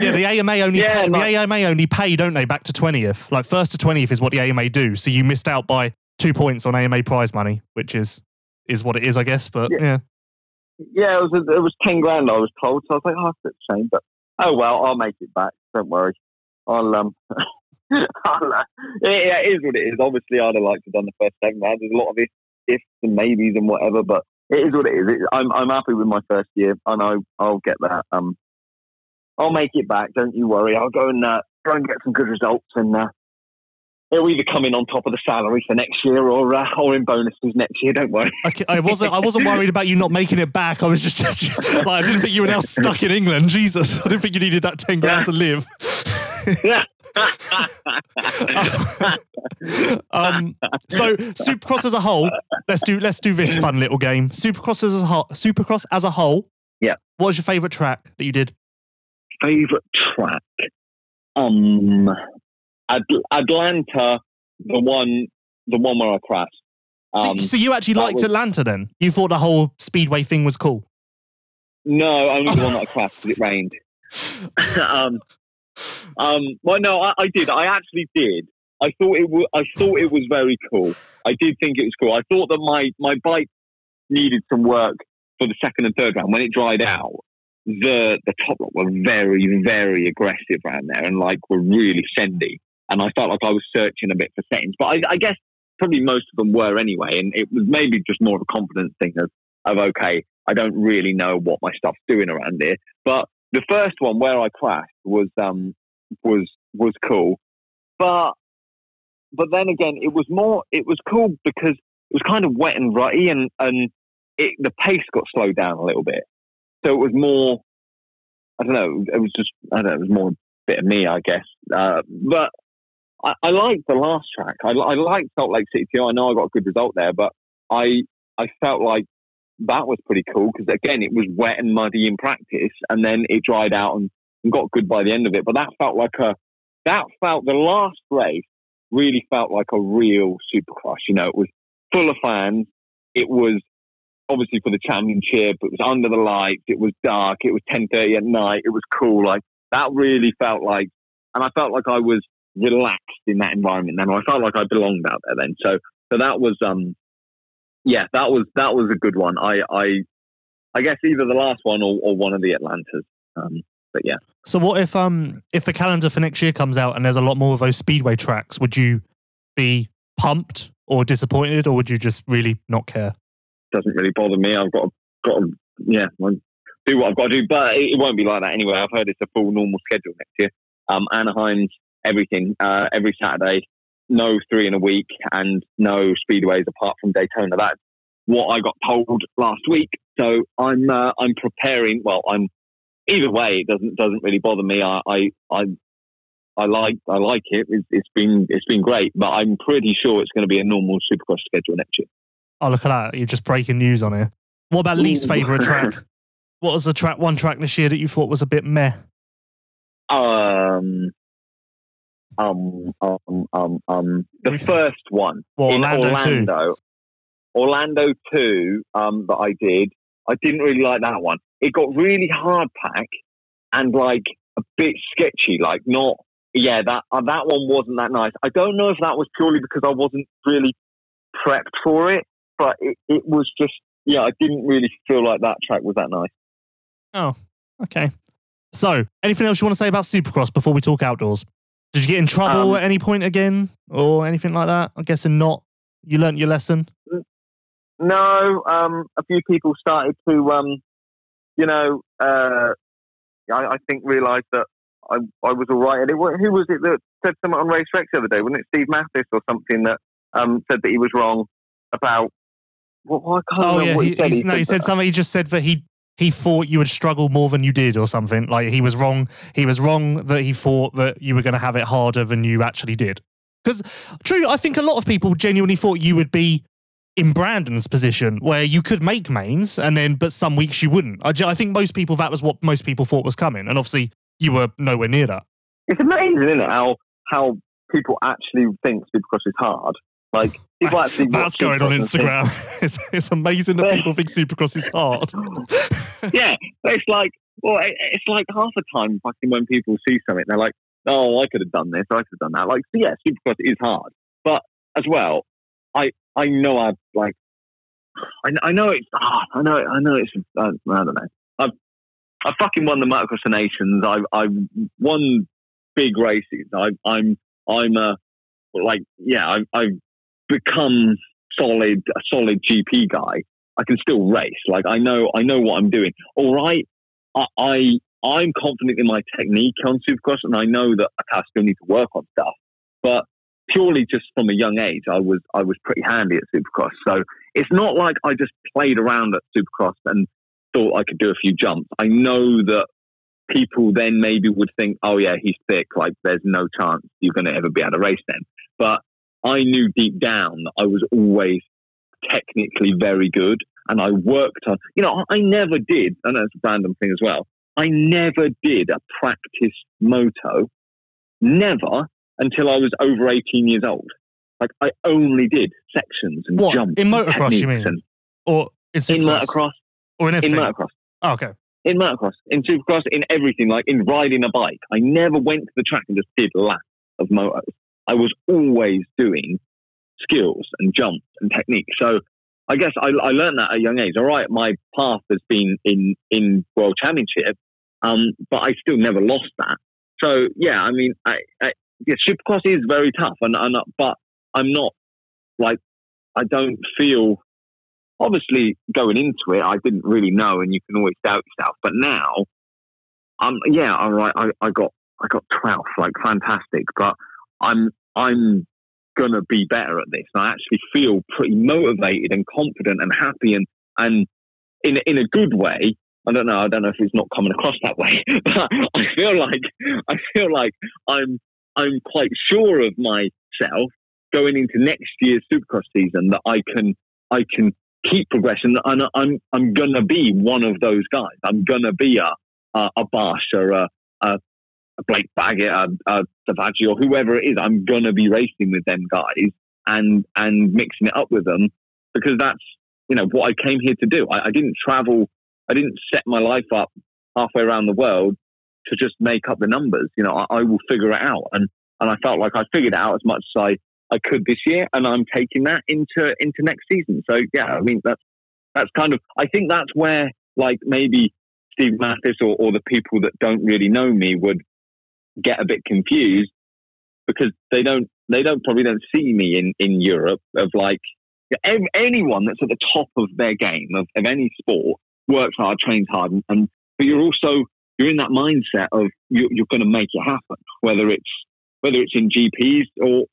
Yeah, the AMA only pay, don't they, back to 20th? Like, first to 20th is what the AMA do. So you missed out by 2 points on AMA prize money, which is what it is, I guess. But yeah. Yeah, it was 10 grand, I was told. So I was like, oh, that's a shame. But oh well, I'll make it back. Don't worry. I'll. It is what it is. Obviously, I'd have liked to have done the first segment. There's a lot of ifs and maybes and whatever, but it is what it is. I'm happy with my first year, and I'll get that. I'll make it back. Don't you worry. I'll go and get some good results, and it'll either come in on top of the salary for next year or in bonuses next year. Don't worry. Okay, I wasn't worried about you not making it back. I was just like, I didn't think you were now stuck in England. Jesus, I didn't think you needed that 10 grand to live. Yeah. So Supercross as a whole, let's do this fun little game. Supercross as a whole. Yeah. What was your favourite track that you did? Favourite track, Atlanta, the one where I crashed. So you actually liked Atlanta then? You thought the whole speedway thing was cool? No, only the one that I crashed because it rained. Well, no, I did. I actually did. I thought it was very cool. I did think it was cool. I thought that my bike needed some work for the second and third round. When it dried out, the top lot were very, very aggressive around there and like were really sendy. And I felt like I was searching a bit for settings, but I guess probably most of them were anyway. And it was maybe just more of a confidence thing of okay, I don't really know what my stuff's doing around here, but. The first one where I crashed was cool, but But then again, it was more, it was cool because it was kind of wet and rutty, and it, the pace got slowed down a little bit. So it was more, I don't know, it was just, I don't know, it was more a bit of me, I guess. But I liked the last track. I liked Salt Lake City too. I know I got a good result there, but I felt like that was pretty cool because, again, it was wet and muddy in practice, and then it dried out and got good by the end of it. But that felt like the last race really felt like a real Supercross. You know, it was full of fans. It was obviously for the championship. It was under the lights. It was dark. It was 10:30 at night. It was cool. Like, that really felt like, and I felt like I was relaxed in that environment then. I felt like I belonged out there then. So that was, yeah, that was a good one. I guess either the last one or one of the Atlantas. But yeah. So what if the calendar for next year comes out and there's a lot more of those speedway tracks, would you be pumped or disappointed, or would you just really not care? Doesn't really bother me. I've got to, yeah, do what I've got to do. But it won't be like that anyway. I've heard it's a full normal schedule next year. Anaheim's everything, every Saturday, no 3 in a week, and no speedways apart from Daytona. That's what I got told last week. So I'm preparing. Well, I'm either way. It doesn't really bother me. I like it. It's been great. But I'm pretty sure it's going to be a normal Supercross schedule next year. Oh, look at that! You're just breaking news on here. What about least favorite track? What was the track? One track this year that you thought was a bit meh. The first one, well, in Orlando 2, that I didn't really like that one. It got really hard pack and like a bit sketchy, like not, yeah, that one wasn't that nice. I don't know if that was purely because I wasn't really prepped for it, but it was just, yeah, I didn't really feel like that track was that nice. Oh, okay. So, anything else you want to say about Supercross before we talk outdoors? Did you get in trouble at any point again or anything like that? I'm guessing not. You learnt your lesson? No. A few people started to, I think realised that I was all right. And who was it that said something on Race Rex the other day? Wasn't it Steve Mathis or something that said that he was wrong about... Well, I can't remember what he said. He said something. He just said that he thought you would struggle more than you did or something. Like, he was wrong. He was wrong that he thought that you were going to have it harder than you actually did. Because, true, I think a lot of people genuinely thought you would be in Brandon's position where you could make mains, but some weeks you wouldn't. I think most people, that was what most people thought was coming. And obviously, you were nowhere near that. It's amazing, isn't it, how people actually think Supercross is hard. Like, people actually that's going on Instagram. It's amazing that people think Supercross is hard. Yeah, it's like half the time fucking when people see something, they're like, "Oh, I could have done this, I could have done that." Like, so yeah, Supercross is hard, but as well, I know it's hard. I know it's. I don't know. I fucking won the Motocross of Nations. I won big races. I've become a solid GP guy. I can still race. Like, I know what I'm doing. All right, I'm confident in my technique on Supercross, and I know that I still need to work on stuff. But purely just from a young age, I was pretty handy at Supercross. So it's not like I just played around at Supercross and thought I could do a few jumps. I know that people then maybe would think, "Oh yeah, he's thick. Like, there's no chance you're going to ever be able to race then." But I knew deep down that I was always technically very good, and I worked on, I never did, and that's a random thing as well, I never did a practice moto, never, until I was over 18 years old. Like, I only did sections and what? Jumps. In motocross, you mean? Or in motocross? Or in everything? In motocross. Oh, okay. In motocross, in Supercross, in everything, like in riding a bike. I never went to the track and just did laps of motos. I was always doing skills and jumps and technique. So I guess I learned that at a young age. All right, my path has been in World Championship, but I still never lost that. So, yeah, I mean, Supercross is very tough, but I'm not, like, I don't feel... Obviously, going into it, I didn't really know, and you can always doubt yourself. But now, all right, I got 12th, like, fantastic, but... I'm going to be better at this. And I actually feel pretty motivated and confident and happy and in a good way. I don't know if it's not coming across that way, but I feel like I'm quite sure of myself going into next year's Supercross season that I can keep progressing, and I'm gonna be one of those guys. I'm gonna be a Barsh or a Blake Baggett, a Savage, or whoever it is. I'm gonna be racing with them guys and mixing it up with them, because that's, you know, what I came here to do. I didn't travel. I didn't set my life up halfway around the world to just make up the numbers. You know, I will figure it out, and I felt like I figured it out as much as I could this year, and I'm taking that into next season. So yeah, I mean, that's kind of, I think that's where, like, maybe Steve Mathis or the people that don't really know me would get a bit confused, because they don't probably don't see me in Europe of, like, anyone that's at the top of their game of any sport works hard, trains hard, and but you're in that mindset of you're going to make it happen, whether it's in GPs or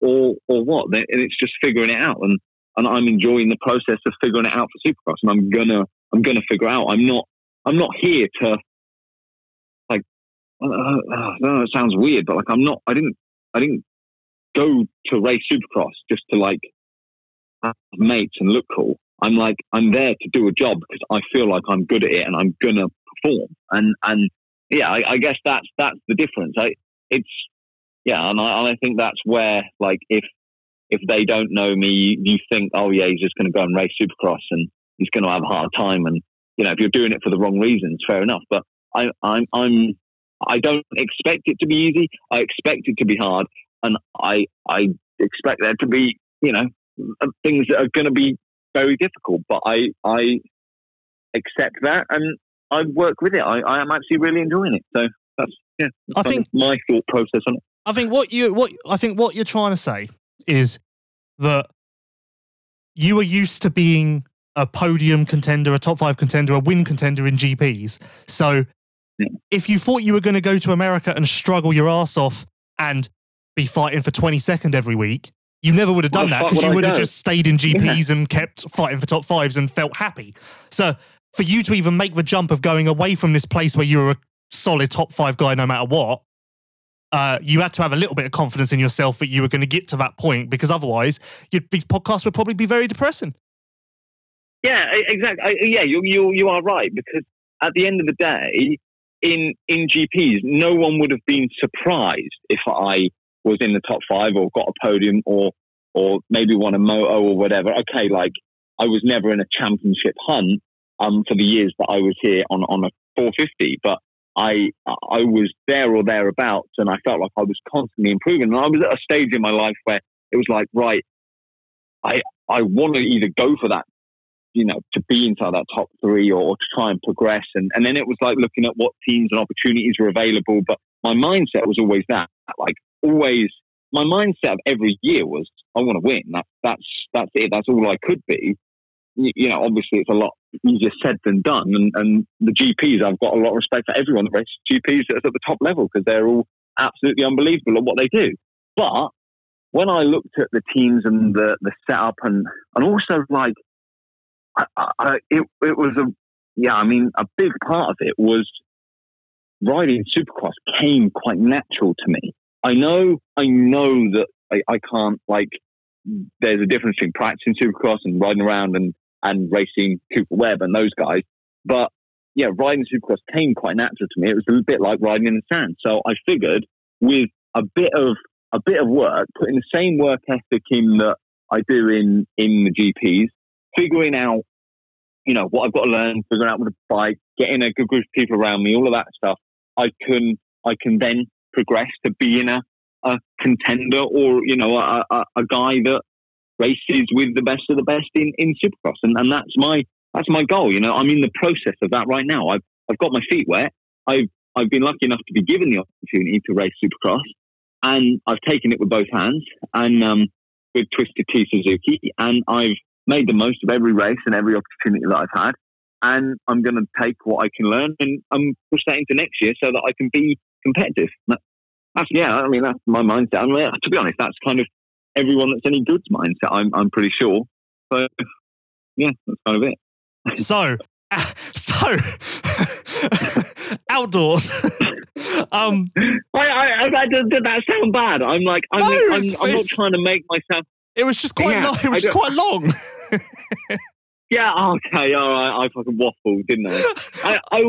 what. And it's just figuring it out, and I'm enjoying the process of figuring it out for Supercross, and I'm gonna figure out. I'm not here to, like, I don't know, it sounds weird, but, like, I didn't go to race Supercross just to, like, have mates and look cool. I'm there to do a job because I feel like I'm good at it and I'm gonna perform. And yeah, I guess that's the difference. I think that's where, like, if they don't know me, you think, oh yeah, he's just going to go and race Supercross and he's going to have a hard time. And, you know, if you're doing it for the wrong reasons, fair enough. But I don't expect it to be easy. I expect it to be hard, and I expect there to be, you know, things that are going to be very difficult. But I accept that, and I work with it. I am actually really enjoying it. So that's, yeah, I think my thought process on it. I think what you're trying to say is that you were used to being a podium contender, a top five contender, a win contender in GPs. So if you thought you were going to go to America and struggle your ass off and be fighting for 22nd every week, you never would have done that, because you would have just stayed in GPs and kept fighting for top fives and felt happy. So for you to even make the jump of going away from this place where you were a solid top five guy no matter what, you had to have a little bit of confidence in yourself that you were going to get to that point, because otherwise these podcasts would probably be very depressing. Yeah, exactly. You are right, because at the end of the day, in GPs, no one would have been surprised if I was in the top five or got a podium or maybe won a moto or whatever. Okay, like, I was never in a championship hunt for the years that I was here on a 450, but I was there or thereabouts, and I felt like I was constantly improving. And I was at a stage in my life where it was like, right, I want to either go for that, you know, to be inside that top three, or to try and progress. And then it was like looking at what teams and opportunities were available. But my mindset was always that. Like, always, my mindset of every year was, I want to win. That's it. That's all I could be. You know, obviously it's a lot easier said than done, and the GPs, I've got a lot of respect for everyone that races GPs that's at the top level, because they're all absolutely unbelievable at what they do. But when I looked at the teams and the setup, and also, like, it was a big part of it was riding Supercross came quite natural to me. I know that I can't, like, there's a difference between practicing Supercross and riding around and racing Cooper Webb and those guys. But yeah, riding Supercross came quite natural to me. It was a bit like riding in the sand. So I figured with a bit of work, putting the same work ethic in that I do in the GPs, figuring out, you know, what I've got to learn, figuring out what to bike, getting a good group of people around me, all of that stuff, I can then progress to being a contender, or, you know, a guy that races with the best of the best in Supercross, and that's my goal. You know, I'm in the process of that right now. I've got my feet wet. I've been lucky enough to be given the opportunity to race Supercross, and I've taken it with both hands, and with Twisted Tea Suzuki, and I've made the most of every race and every opportunity that I've had, and I'm going to take what I can learn and push that into next year so that I can be competitive. That's my mindset. I mean, to be honest, that's kind of everyone that's any good's mindset, I'm pretty sure. So, yeah, that's kind of it. So, outdoors. Did that sound bad? I'm not trying to make myself. It was just quite long. It was just quite long. Yeah. Okay. All right. I fucking waffled, didn't I? I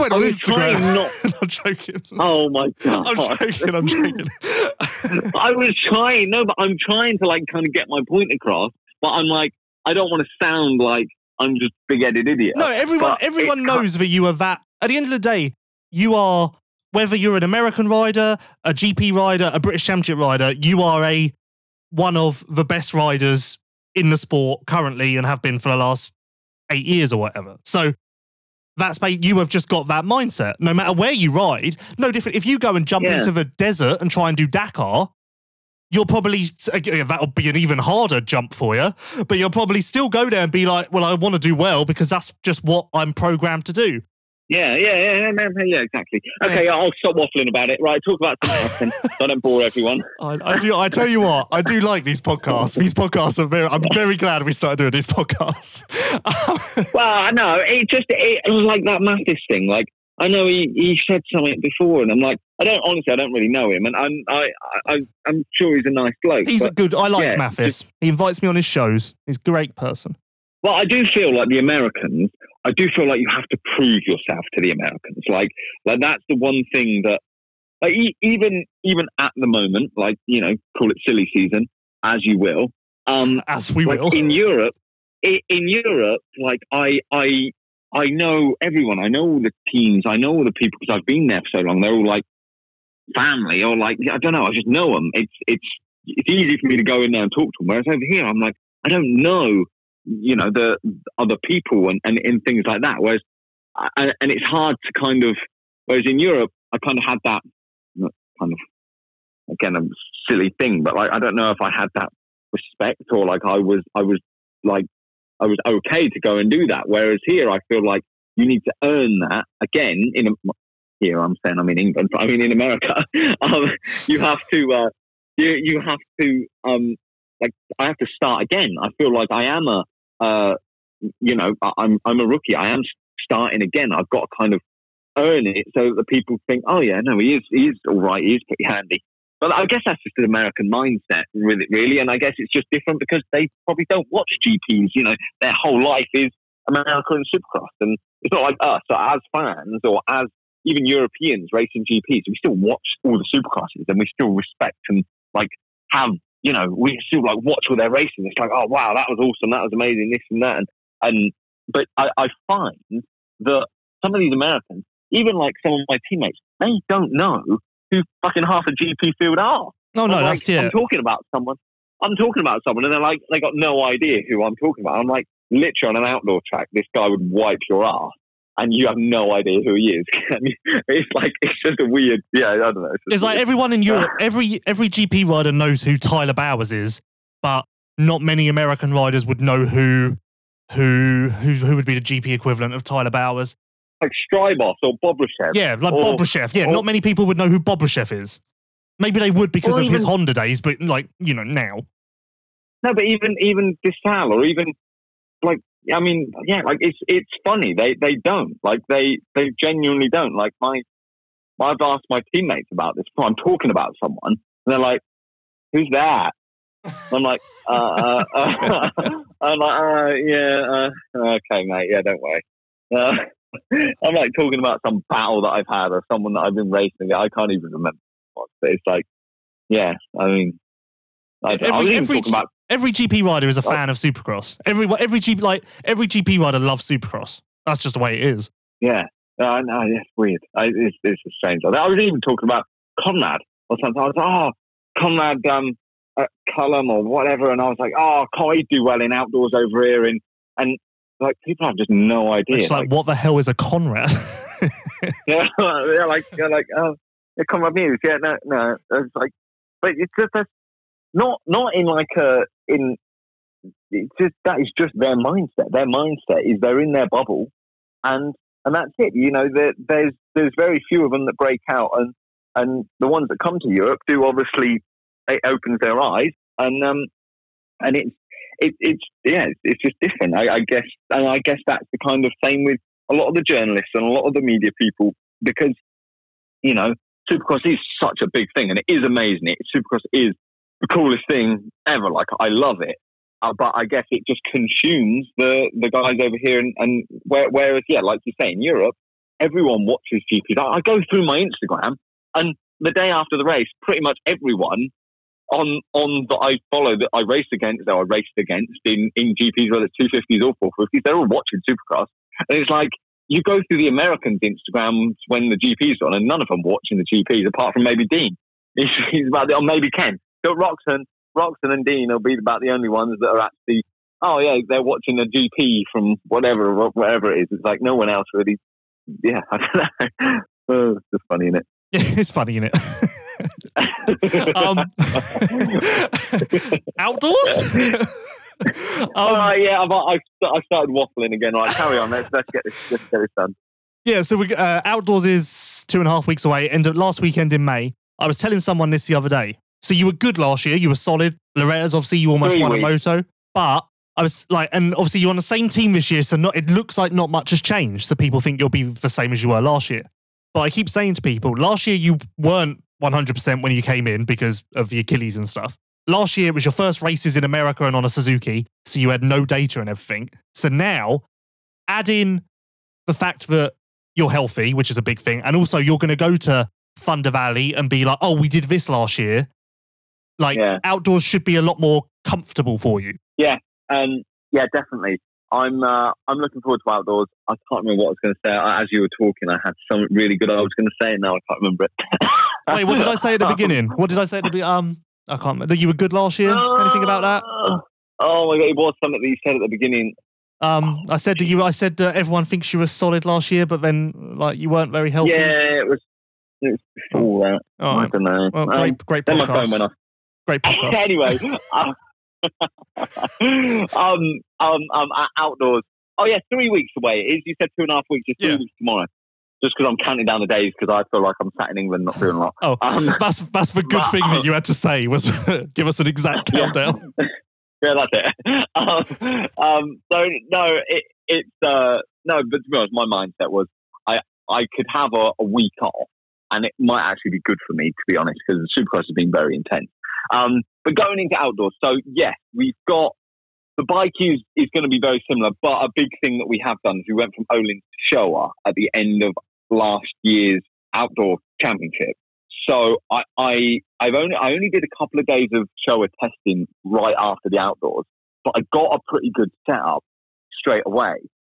went on Instagram. I'm joking. Oh my god. I'm joking. I was trying. No, but I'm trying to kind of get my point across. But I'm I don't want to sound like I'm just a big-headed idiot. No, everyone knows that you are that. At the end of the day, you are, whether you're an American rider, a GP rider, a British Championship rider, you are one of the best riders in the sport currently and have been for the last 8 years or whatever. So you have just got that mindset. No matter where you ride, no different. If you go and jump into the desert and try and do Dakar, you'll probably, that'll be an even harder jump for you, but you'll probably still go there and be like, well, I want to do well because that's just what I'm programmed to do. Yeah, exactly. Okay, I'll stop waffling about it. Right, talk about something else. I don't bore everyone. I tell you what, I do like these podcasts. These podcasts are I'm very glad we started doing these podcasts. Well, no, it was like that Mathis thing. I know he said something before, and I'm like, I don't really know him, and I'm sure he's a nice bloke. I like Mathis. He invites me on his shows. He's a great person. Well, I do feel like the Americans, you have to prove yourself to the Americans. That's the one thing that, even at the moment, call it silly season, as you will. As we will. In Europe, I know everyone. I know all the teams. I know all the people because I've been there for so long. They're all family or I don't know. I just know them. It's easy for me to go in there and talk to them. Whereas over here, I'm I don't know, the other people and things like that. Whereas, and it's hard to whereas in Europe, I kind of had that again, a silly thing, but I don't know if I had that respect or I was okay to go and do that. Whereas here, I feel like you need to earn that again. I'm in England, but I mean in America, you have to. You have to. I have to start again. I feel like I am a. I'm a rookie. I am starting again. I've got to kind of earn it so that the people think, oh yeah, no, he is all right. He is pretty handy. But I guess that's just an American mindset, really. And I guess it's just different because they probably don't watch GPs. Their whole life is America and Supercross. And it's not like us, as fans or as even Europeans racing GPs, we still watch all the Supercrosses and we still respect and we still watch all their races. It's oh, wow, that was awesome. That was amazing, this and that. But I find that some of these Americans, even some of my teammates, they don't know who fucking half a GP field are. Oh, no, that's it. I'm talking about someone, and they're they got no idea who I'm talking about. I'm literally on an outdoor track, this guy would wipe your ass, and you have no idea who he is. It's just a weird, I don't know. It's everyone in Europe, every GP rider knows who Tyler Bowers is, but not many American riders would know who would be the GP equivalent of Tyler Bowers. Strybos or Bobryshev. Yeah, Bobryshev. Yeah, not many people would know who Bobryshev is. Maybe they would because of his Honda days, but now. No, but even De Salle or even it's funny they don't they genuinely don't I've asked my teammates about this. I'm talking about someone, and they're "Who's that?" I'm I'm yeah, okay, mate, yeah, don't worry. I'm talking about some battle that I've had or someone that I've been racing. I can't even remember what, but it's yeah. I mean, every GP rider is a fan of Supercross. Every GP rider loves Supercross. That's just the way it is. Yeah, no, it's weird. It's strange. I was even talking about Conrad or something. I was Conrad at Cullum or whatever, and I was he'd do well in outdoors over here and. People have just no idea. It's what the hell is a Conrad? Yeah, they're Conrad Muse. Yeah, no. It's but it's just not in in. It's just that is just their mindset. Their mindset is they're in their bubble, and that's it. There's very few of them that break out, and the ones that come to Europe do obviously it opens their eyes, and it's just different. I guess that's the kind of same with a lot of the journalists and a lot of the media people, because you know Supercross is such a big thing and it is amazing. Supercross is the coolest thing ever. Like, I love it. But I guess it just consumes the guys over here. And whereas, yeah, like you say, in Europe, everyone watches GPs. I go through my Instagram, and the day after the race, pretty much everyone on that I follow, that I race against, or I raced against in GPs, whether it's 250s or 450s, they're all watching Supercross. And it's like, you go through the Americans' Instagrams when the GP's on, and none of them watching the GPs, apart from maybe Dean. He's about or maybe Ken. So Roczen and Dean will be about the only ones that are actually, oh yeah, they're watching a GP from wherever it is. It's like no one else really. Yeah, I don't know. Oh, it's just funny, isn't it? Yeah, it's funny, isn't it? Outdoors? Yeah, I've started waffling again. All right, carry on. Let's get this done. Yeah, so we outdoors is 2.5 weeks away. End of last weekend in May. I was telling someone this the other day. So you were good last year. You were solid. Loretta's, obviously, you almost won a moto. But I was like, and obviously you're on the same team this year, so it looks like not much has changed. So people think you'll be the same as you were last year. But I keep saying to people, last year you weren't 100% when you came in because of the Achilles and stuff. Last year it was your first races in America and on a Suzuki, so you had no data and everything. So now, add in the fact that you're healthy, which is a big thing, and also you're going to go to Thunder Valley and be like, oh, we did this last year. Like, yeah. Outdoors should be a lot more comfortable for you. Yeah, yeah, definitely. I'm looking forward to outdoors. I can't remember what I was going to say. As you were talking, I had something really good I was going to say, and now I can't remember it. Wait, what did I say at the beginning? What did I say at the beginning? I can't remember. You were good last year? Anything about that? Oh my God, it was something that you said at the beginning. I said to you, everyone thinks you were solid last year, but then like you weren't very healthy. Yeah, it was before that. Oh, I don't know. Well, great podcast. Then my phone went off. Great podcast. Anyway, outdoors. Oh yeah, 3 weeks away. It is. You said 2.5 weeks. It's 3 weeks tomorrow. Just because I'm counting down the days because I feel like I'm sat in England not doing a lot. Oh, that's the good thing that you had to say was give us an exact countdown. Yeah, that's it. So no, it's But to be honest, my mindset was I could have a week off, and it might actually be good for me, to be honest, because the Supercross has been very intense. But going into outdoors, so yes, we've got the bike use is going to be very similar, but a big thing that we have done is we went from Olin to Showa at the end of last year's outdoor championship. So I only did a couple of days of Showa testing right after the outdoors, but I got a pretty good setup straight away.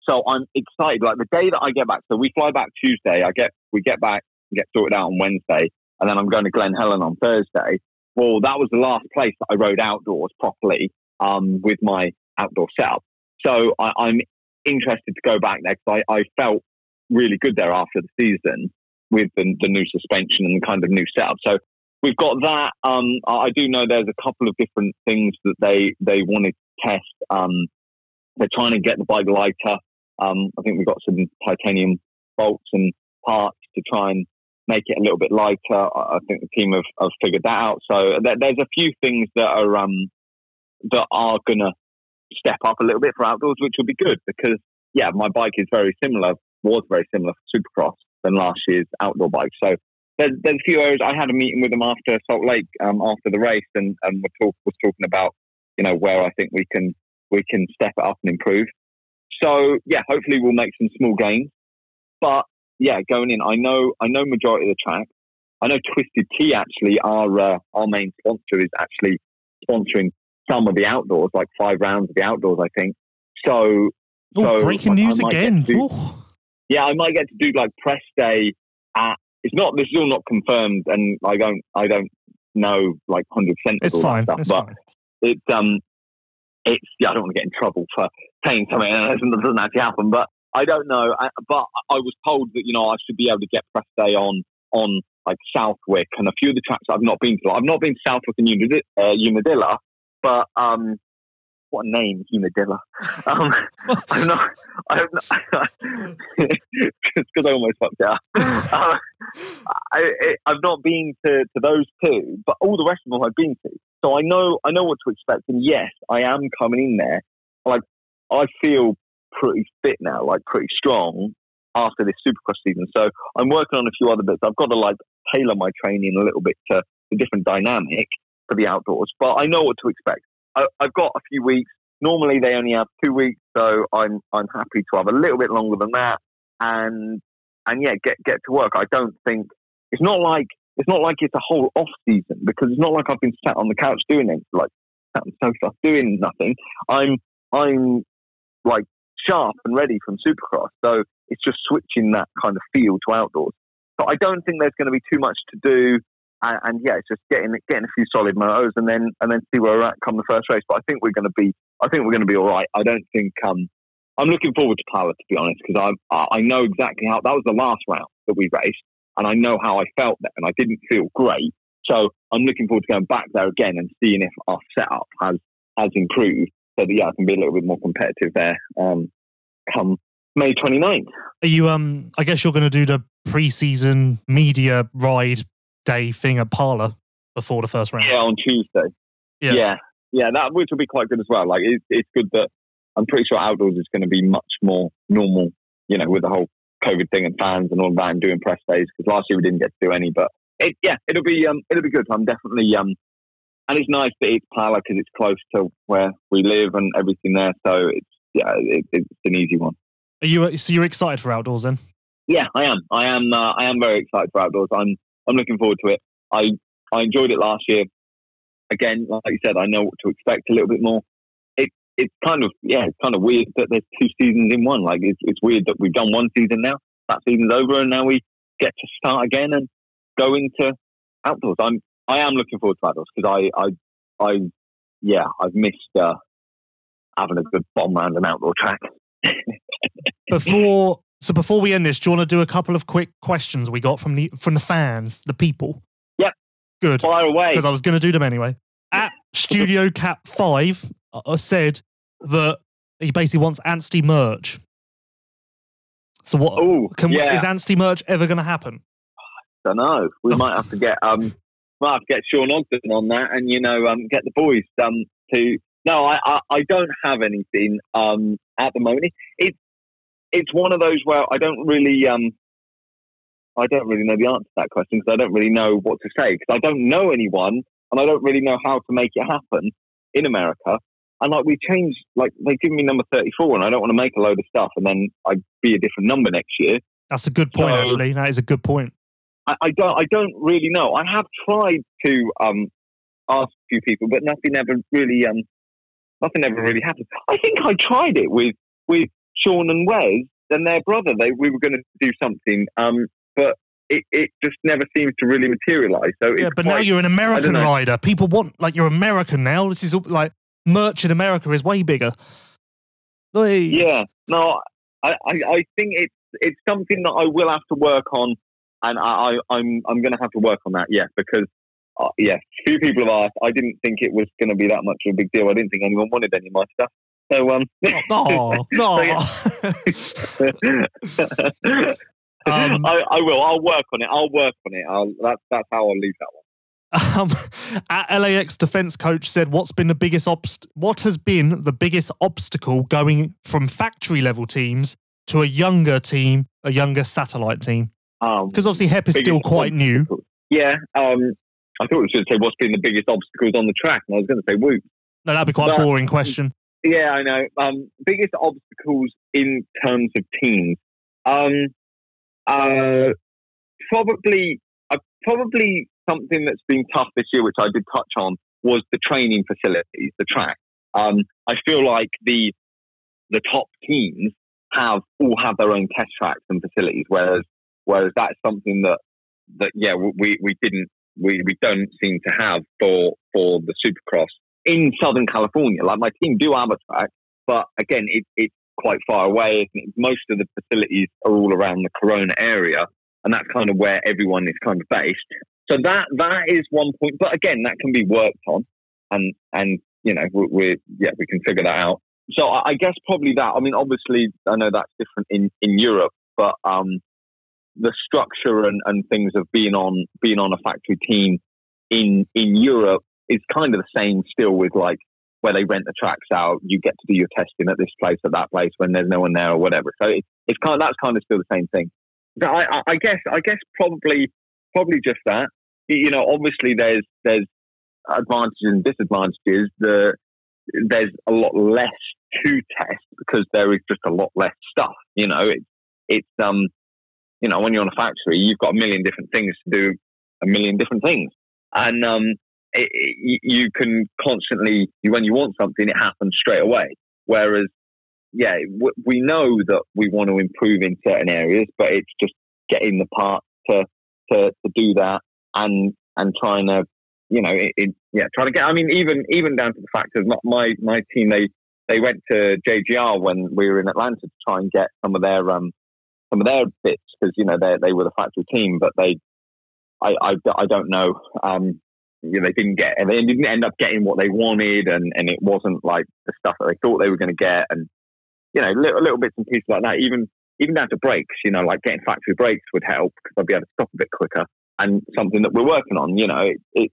So I'm excited. Like the day that I get back, so we fly back Tuesday. We get back, and get sorted out on Wednesday, and then I'm going to Glen Helen on Thursday. Well, that was the last place that I rode outdoors properly with my outdoor setup. So I'm interested to go back there because I felt really good there after the season with the new suspension and the kind of new setup. So we've got that. I do know there's a couple of different things that they wanted to test. They're trying to get the bike lighter. I think we've got some titanium bolts and parts to try and make it a little bit lighter. I think the team have figured that out. So there's a few things that are going to step up a little bit for outdoors, which will be good because, yeah, my bike was very similar for Supercross than last year's outdoor bike. So there's a few areas. I had a meeting with them after Salt Lake, after the race, and was talking about, you know, where I think we can step it up and improve. So, yeah, hopefully we'll make some small gains. But, yeah, going in, I know majority of the track. I know Twisted Tea, actually, our main sponsor, is actually sponsoring some of the outdoors, like 5 rounds of the outdoors, I think. So breaking news again. I might get to do like press day at. It's not. This is all not confirmed, and I don't know like 100% of all that stuff. It's fine. But it's I don't want to get in trouble for saying something that doesn't actually happen, but. I don't know, but I was told that, you know, I should be able to get press day on like Southwick and a few of the tracks I've not been to. I've not been to Southwick and Unadilla, but what a name, Unadilla. I'm not because I almost fucked it up. I've not been to those two, but all the rest of them I've been to, so I know what to expect. And yes, I am coming in there like I feel pretty fit now, like pretty strong after this Supercross season. So I'm working on a few other bits. I've got to like tailor my training a little bit to the different dynamic for the outdoors, but I know what to expect. I've got a few weeks. Normally they only have 2 weeks, so I'm happy to have a little bit longer than that. And yeah, get to work. I don't think it's not like it's a whole off season, because it's not like I've been sat on the couch doing anything, like sat on the sofa doing nothing. I'm like sharp and ready from Supercross, so it's just switching that kind of feel to outdoors. But I don't think there's going to be too much to do. And yeah, it's just getting a few solid motos and then see where we're at come the first race. But I think we're going to be all right. I don't think I'm looking forward to Parlour, to be honest, because I know exactly how that was the last round that we raced, and I know how I felt then, and I didn't feel great. So I'm looking forward to going back there again and seeing if our setup has improved, so that yeah, I can be a little bit more competitive there. Come May 29th. Are you I guess you're going to do the pre-season media ride day thing at Parlour before the first round. Yeah, on Tuesday. Yeah, that which will be quite good as well. Like it's good that I'm pretty sure outdoors is going to be much more normal, you know, with the whole COVID thing and fans and all that, and doing press days, because last year we didn't get to do any. But it'll be good. I'm definitely and it's nice that it's Parlour because it's close to where we live and everything there. So it's an easy one. Are you so you're excited for outdoors then? Yeah, I am. I am very excited for outdoors. I'm looking forward to it. I enjoyed it last year. Again, like you said, I know what to expect a little bit more. It's kind of weird that there's two seasons in one. Like it's weird that we've done one season now. That season's over, and now we get to start again and go into outdoors. I am looking forward to outdoors because I've missed having a good bomb round an outdoor track. Before we end this, do you want to do a couple of quick questions we got from the fans, the people? Yep. Good. Fire away. Because I was going to do them anyway. At Studio Cat 5 said that he basically wants Anstey merch. So what? Ooh, is Anstey merch ever going to happen? I don't know. We might have to get Sean Ogden on that, and you know, get the boys to. No, I don't have anything at the moment. It's one of those where I don't really know the answer to that question, because I don't really know what to say, because I don't know anyone and I don't really know how to make it happen in America. And like we changed, like they've given me number 34, and I don't want to make a load of stuff and then I'd be a different number next year. That's a good point. So, actually, that is a good point. I don't really know. I have tried to ask a few people, but nothing ever really happens. I think I tried it with Sean and Wes and their brother. We were going to do something, but it just never seems to really materialise. So yeah, but now you're an American rider. People want, like, you're American now. This is like merch in America is way bigger. Like, yeah, no, I think it's something that I will have to work on, and I'm going to have to work on that. Yeah, because few people have asked. I didn't think it was going to be that much of a big deal. I didn't think anyone wanted any of my stuff. So no. I'll work on it. That's how I'll leave that one. At LAX defense coach said, what has been the biggest obstacle going from factory level teams to a younger satellite team? Because obviously HEP is still quite new. Yeah. I thought we should say what's been the biggest obstacles on the track, and I was going to say Whoop. No, that'd be quite a boring question. Yeah, I know. Biggest obstacles in terms of teams. Probably something that's been tough this year, which I did touch on, was the training facilities, the track. I feel like the top teams all have their own test tracks and facilities, whereas that's something that we don't seem to have for the Supercross. In Southern California, like my team do have a track, but again, it's quite far away. Most of the facilities are all around the Corona area, and that's kind of where everyone is kind of based. So that is one point, but again, that can be worked on, and you know, we can figure that out. So I guess probably that. I mean, obviously, I know that's different in Europe, but the structure and things of being on a factory team in Europe is kind of the same still, with like where they rent the tracks out. You get to do your testing at this place, at that place, when there's no one there or whatever. So it's kind of, that's kind of still the same thing. So I guess probably just that. You know, obviously there's advantages and disadvantages. There's a lot less to test because there is just a lot less stuff. You know, it's you know, when you're on a factory, you've got a million different things to do, a million different things, and you can constantly, when you want something, it happens straight away. Whereas, yeah, we know that we want to improve in certain areas, but it's just getting the part to do that and trying to, you know, trying to get. I mean, even down to the fact of my team, they went to JGR when we were in Atlanta to try and get some of their bits, because you know they were the factory team, but I don't know, you know, they didn't end up getting what they wanted, and it wasn't like the stuff that they thought they were going to get, and you know, little bits and pieces like that, even down to brakes. You know, like getting factory brakes would help because I'd be able to stop a bit quicker, and something that we're working on. You know, it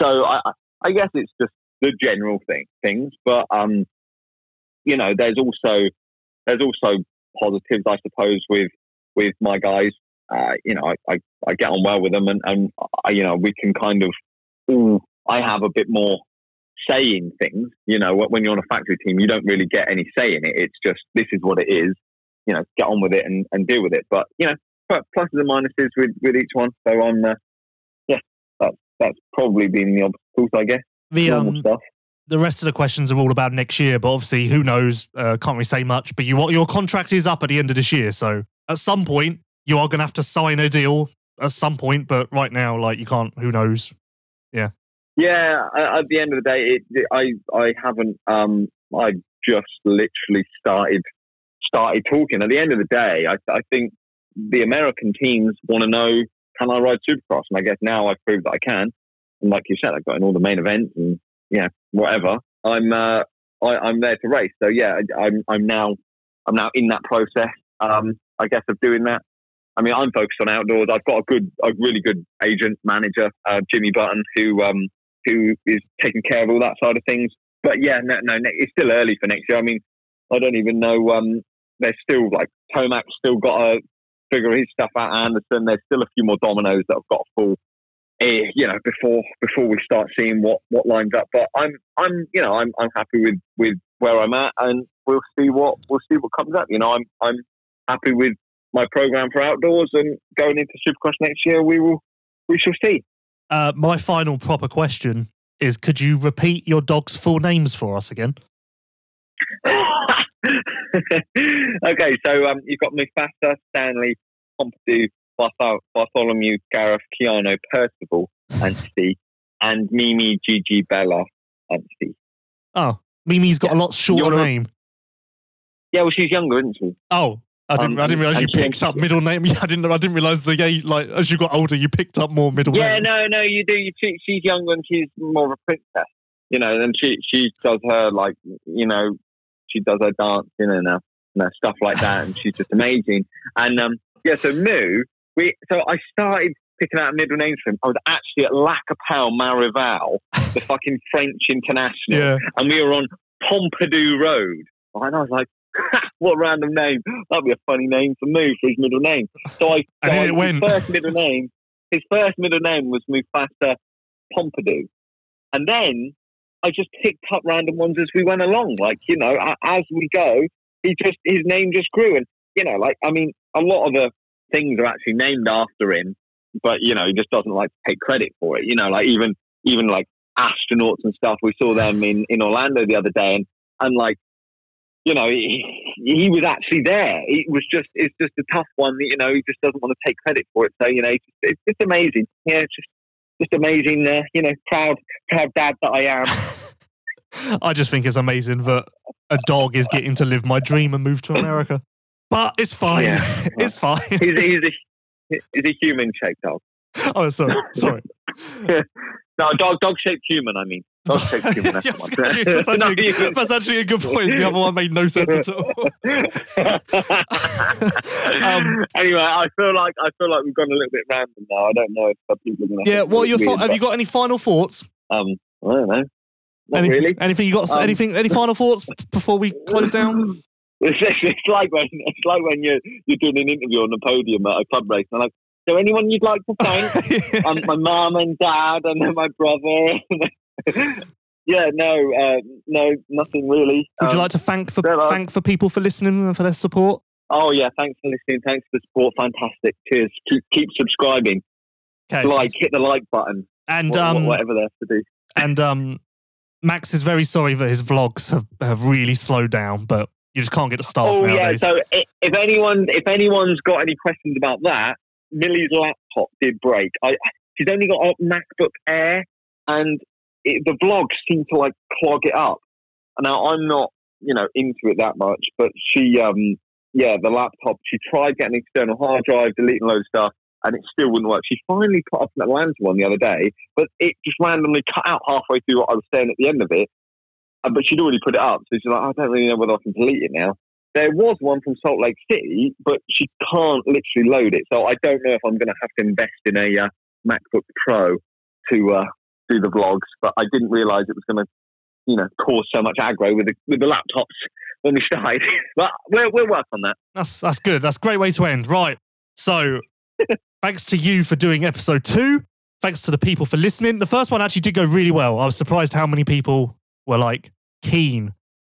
so I guess it's just the general things, but you know, there's also positives, I suppose, with my guys. You know, I get on well with them, and you know, we can kind of, I have a bit more say in things. You know, when you're on a factory team, you don't really get any say in it. It's just, this is what it is, you know, get on with it and deal with it. But, you know, pluses and minuses with each one. So I'm, that's probably been the obstacles, I guess. Normal stuff. The rest of the questions are all about next year, but obviously, who knows? Can't really say much. But your contract is up at the end of this year, so at some point you are going to have to sign a deal. At some point, but right now, like, you can't. Who knows? Yeah. Yeah. At the end of the day, I haven't. I just literally started talking. At the end of the day, I think the American teams want to know, can I ride Supercross? And I guess now I've proved that I can. And like you said, I've got in all the main events and, yeah, whatever. I'm there to race. So yeah, I'm now in that process. I guess, of doing that. I mean, I'm focused on outdoors. I've got a really good agent manager, Jimmy Button, who is taking care of all that side of things. But yeah, no, it's still early for next year. I mean, I don't even know. There's still, like, Tomac's still got to figure his stuff out. Anderson, there's still a few more dominoes that have got to fall, you know, before we start seeing what lines up. But I'm happy with where I'm at, and we'll see what comes up. You know, I'm happy with my program for outdoors, and going into Supercross next year, we shall see. My final proper question is: could you repeat your dog's full names for us again? Okay, so you've got Mufasa, Stanley, Pompidou, Bartholomew, Gareth, Keanu, Percival, Anstey, and Mimi, Gigi, Bella, Anstey. Oh, Mimi's got a lot shorter name. Yeah, well, she's younger, isn't she? Oh, I didn't realize you picked up middle name. Yeah, I didn't realize that. Yeah, like, as you got older, you picked up more middle names. Yeah, no, you do. She's younger and she's more of a princess, you know. And she does her, like, you know, she does her dancing and her stuff like that, and she's just amazing. And yeah, so Moo, so I started picking out middle names for him. I was actually at Lacapel Marival, the fucking French International, and we were on Pompidou Road, and I was like, what random name. That'd be a funny name for Moo, for his middle name. So his first middle name was Mufasa Pompidou. And then I just picked up random ones as we went along. Like, you know, as we go, his name just grew. And, you know, like, I mean, a lot of the things are actually named after him, but, you know, he just doesn't like to take credit for it. You know, like even like astronauts and stuff. We saw them in Orlando the other day, and like, you know, he was actually there. It's just a tough one. You know, he just doesn't want to take credit for it. So, you know, it's just amazing. Yeah, it's just amazing. You know, proud dad that I am. I just think it's amazing that a dog is getting to live my dream and move to America. But it's fine. Yeah. It's fine. He's a human-shaped dog. Oh, sorry. No, dog-shaped human, I mean. That's actually a good point. The other one made no sense at all. Anyway, I feel like we've gone a little bit random now. I don't know if people are going to. Yeah. What are your thoughts? Have you got any final thoughts? I don't know. Not really. Anything you got? Anything? Any final thoughts before we close down? It's like when you're doing an interview on the podium at a club race, and like, is there anyone you'd like to thank? Yeah. My mum and dad, and then my brother. Yeah, no, nothing really. Would you like to thank people for listening and for their support? Oh yeah, thanks for listening. Thanks for the support. Fantastic. Cheers. Keep subscribing. Okay. Hit the like button, and whatever there's to do. And Max is very sorry that his vlogs have really slowed down, but you just can't get to start. Oh nowadays. Yeah. So if anyone's got any questions about that, Millie's laptop did break. She's only got a MacBook Air, and the vlogs seem to clog it up. Now I'm not, into it that much, but she, the laptop. She tried getting an external hard drive, deleting loads of stuff, and it still wouldn't work. She finally put up an Atlanta one the other day, but it just randomly cut out halfway through what I was saying at the end of it. But she'd already put it up, so she's like, I don't really know whether I can delete it now. There was one from Salt Lake City, but she can't literally load it, so I don't know if I'm going to have to invest in a MacBook Pro to. Do the vlogs, but I didn't realise it was going to, cause so much aggro with the laptops when we started. But we'll work on that. That's good. That's a great way to end. Right. So, thanks to you for doing episode 2. Thanks to the people for listening. The first one actually did go really well. I was surprised how many people were keen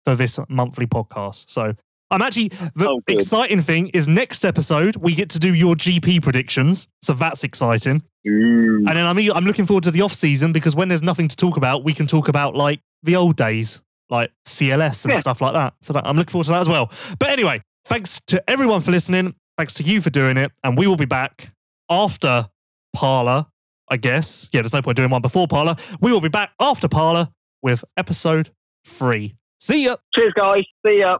for this monthly podcast. So I'm actually the exciting thing is next episode we get to do your GP predictions, so that's exciting. Ooh. And then I'm looking forward to the off season because when there's nothing to talk about, we can talk about the old days, like CLS and stuff like that. So I'm looking forward to that as well. But anyway, thanks to everyone for listening. Thanks to you for doing it, and we will be back after Parlour, I guess. Yeah, there's no point doing one before Parlour. We will be back after Parlour with episode 3. See ya. Cheers, guys. See ya.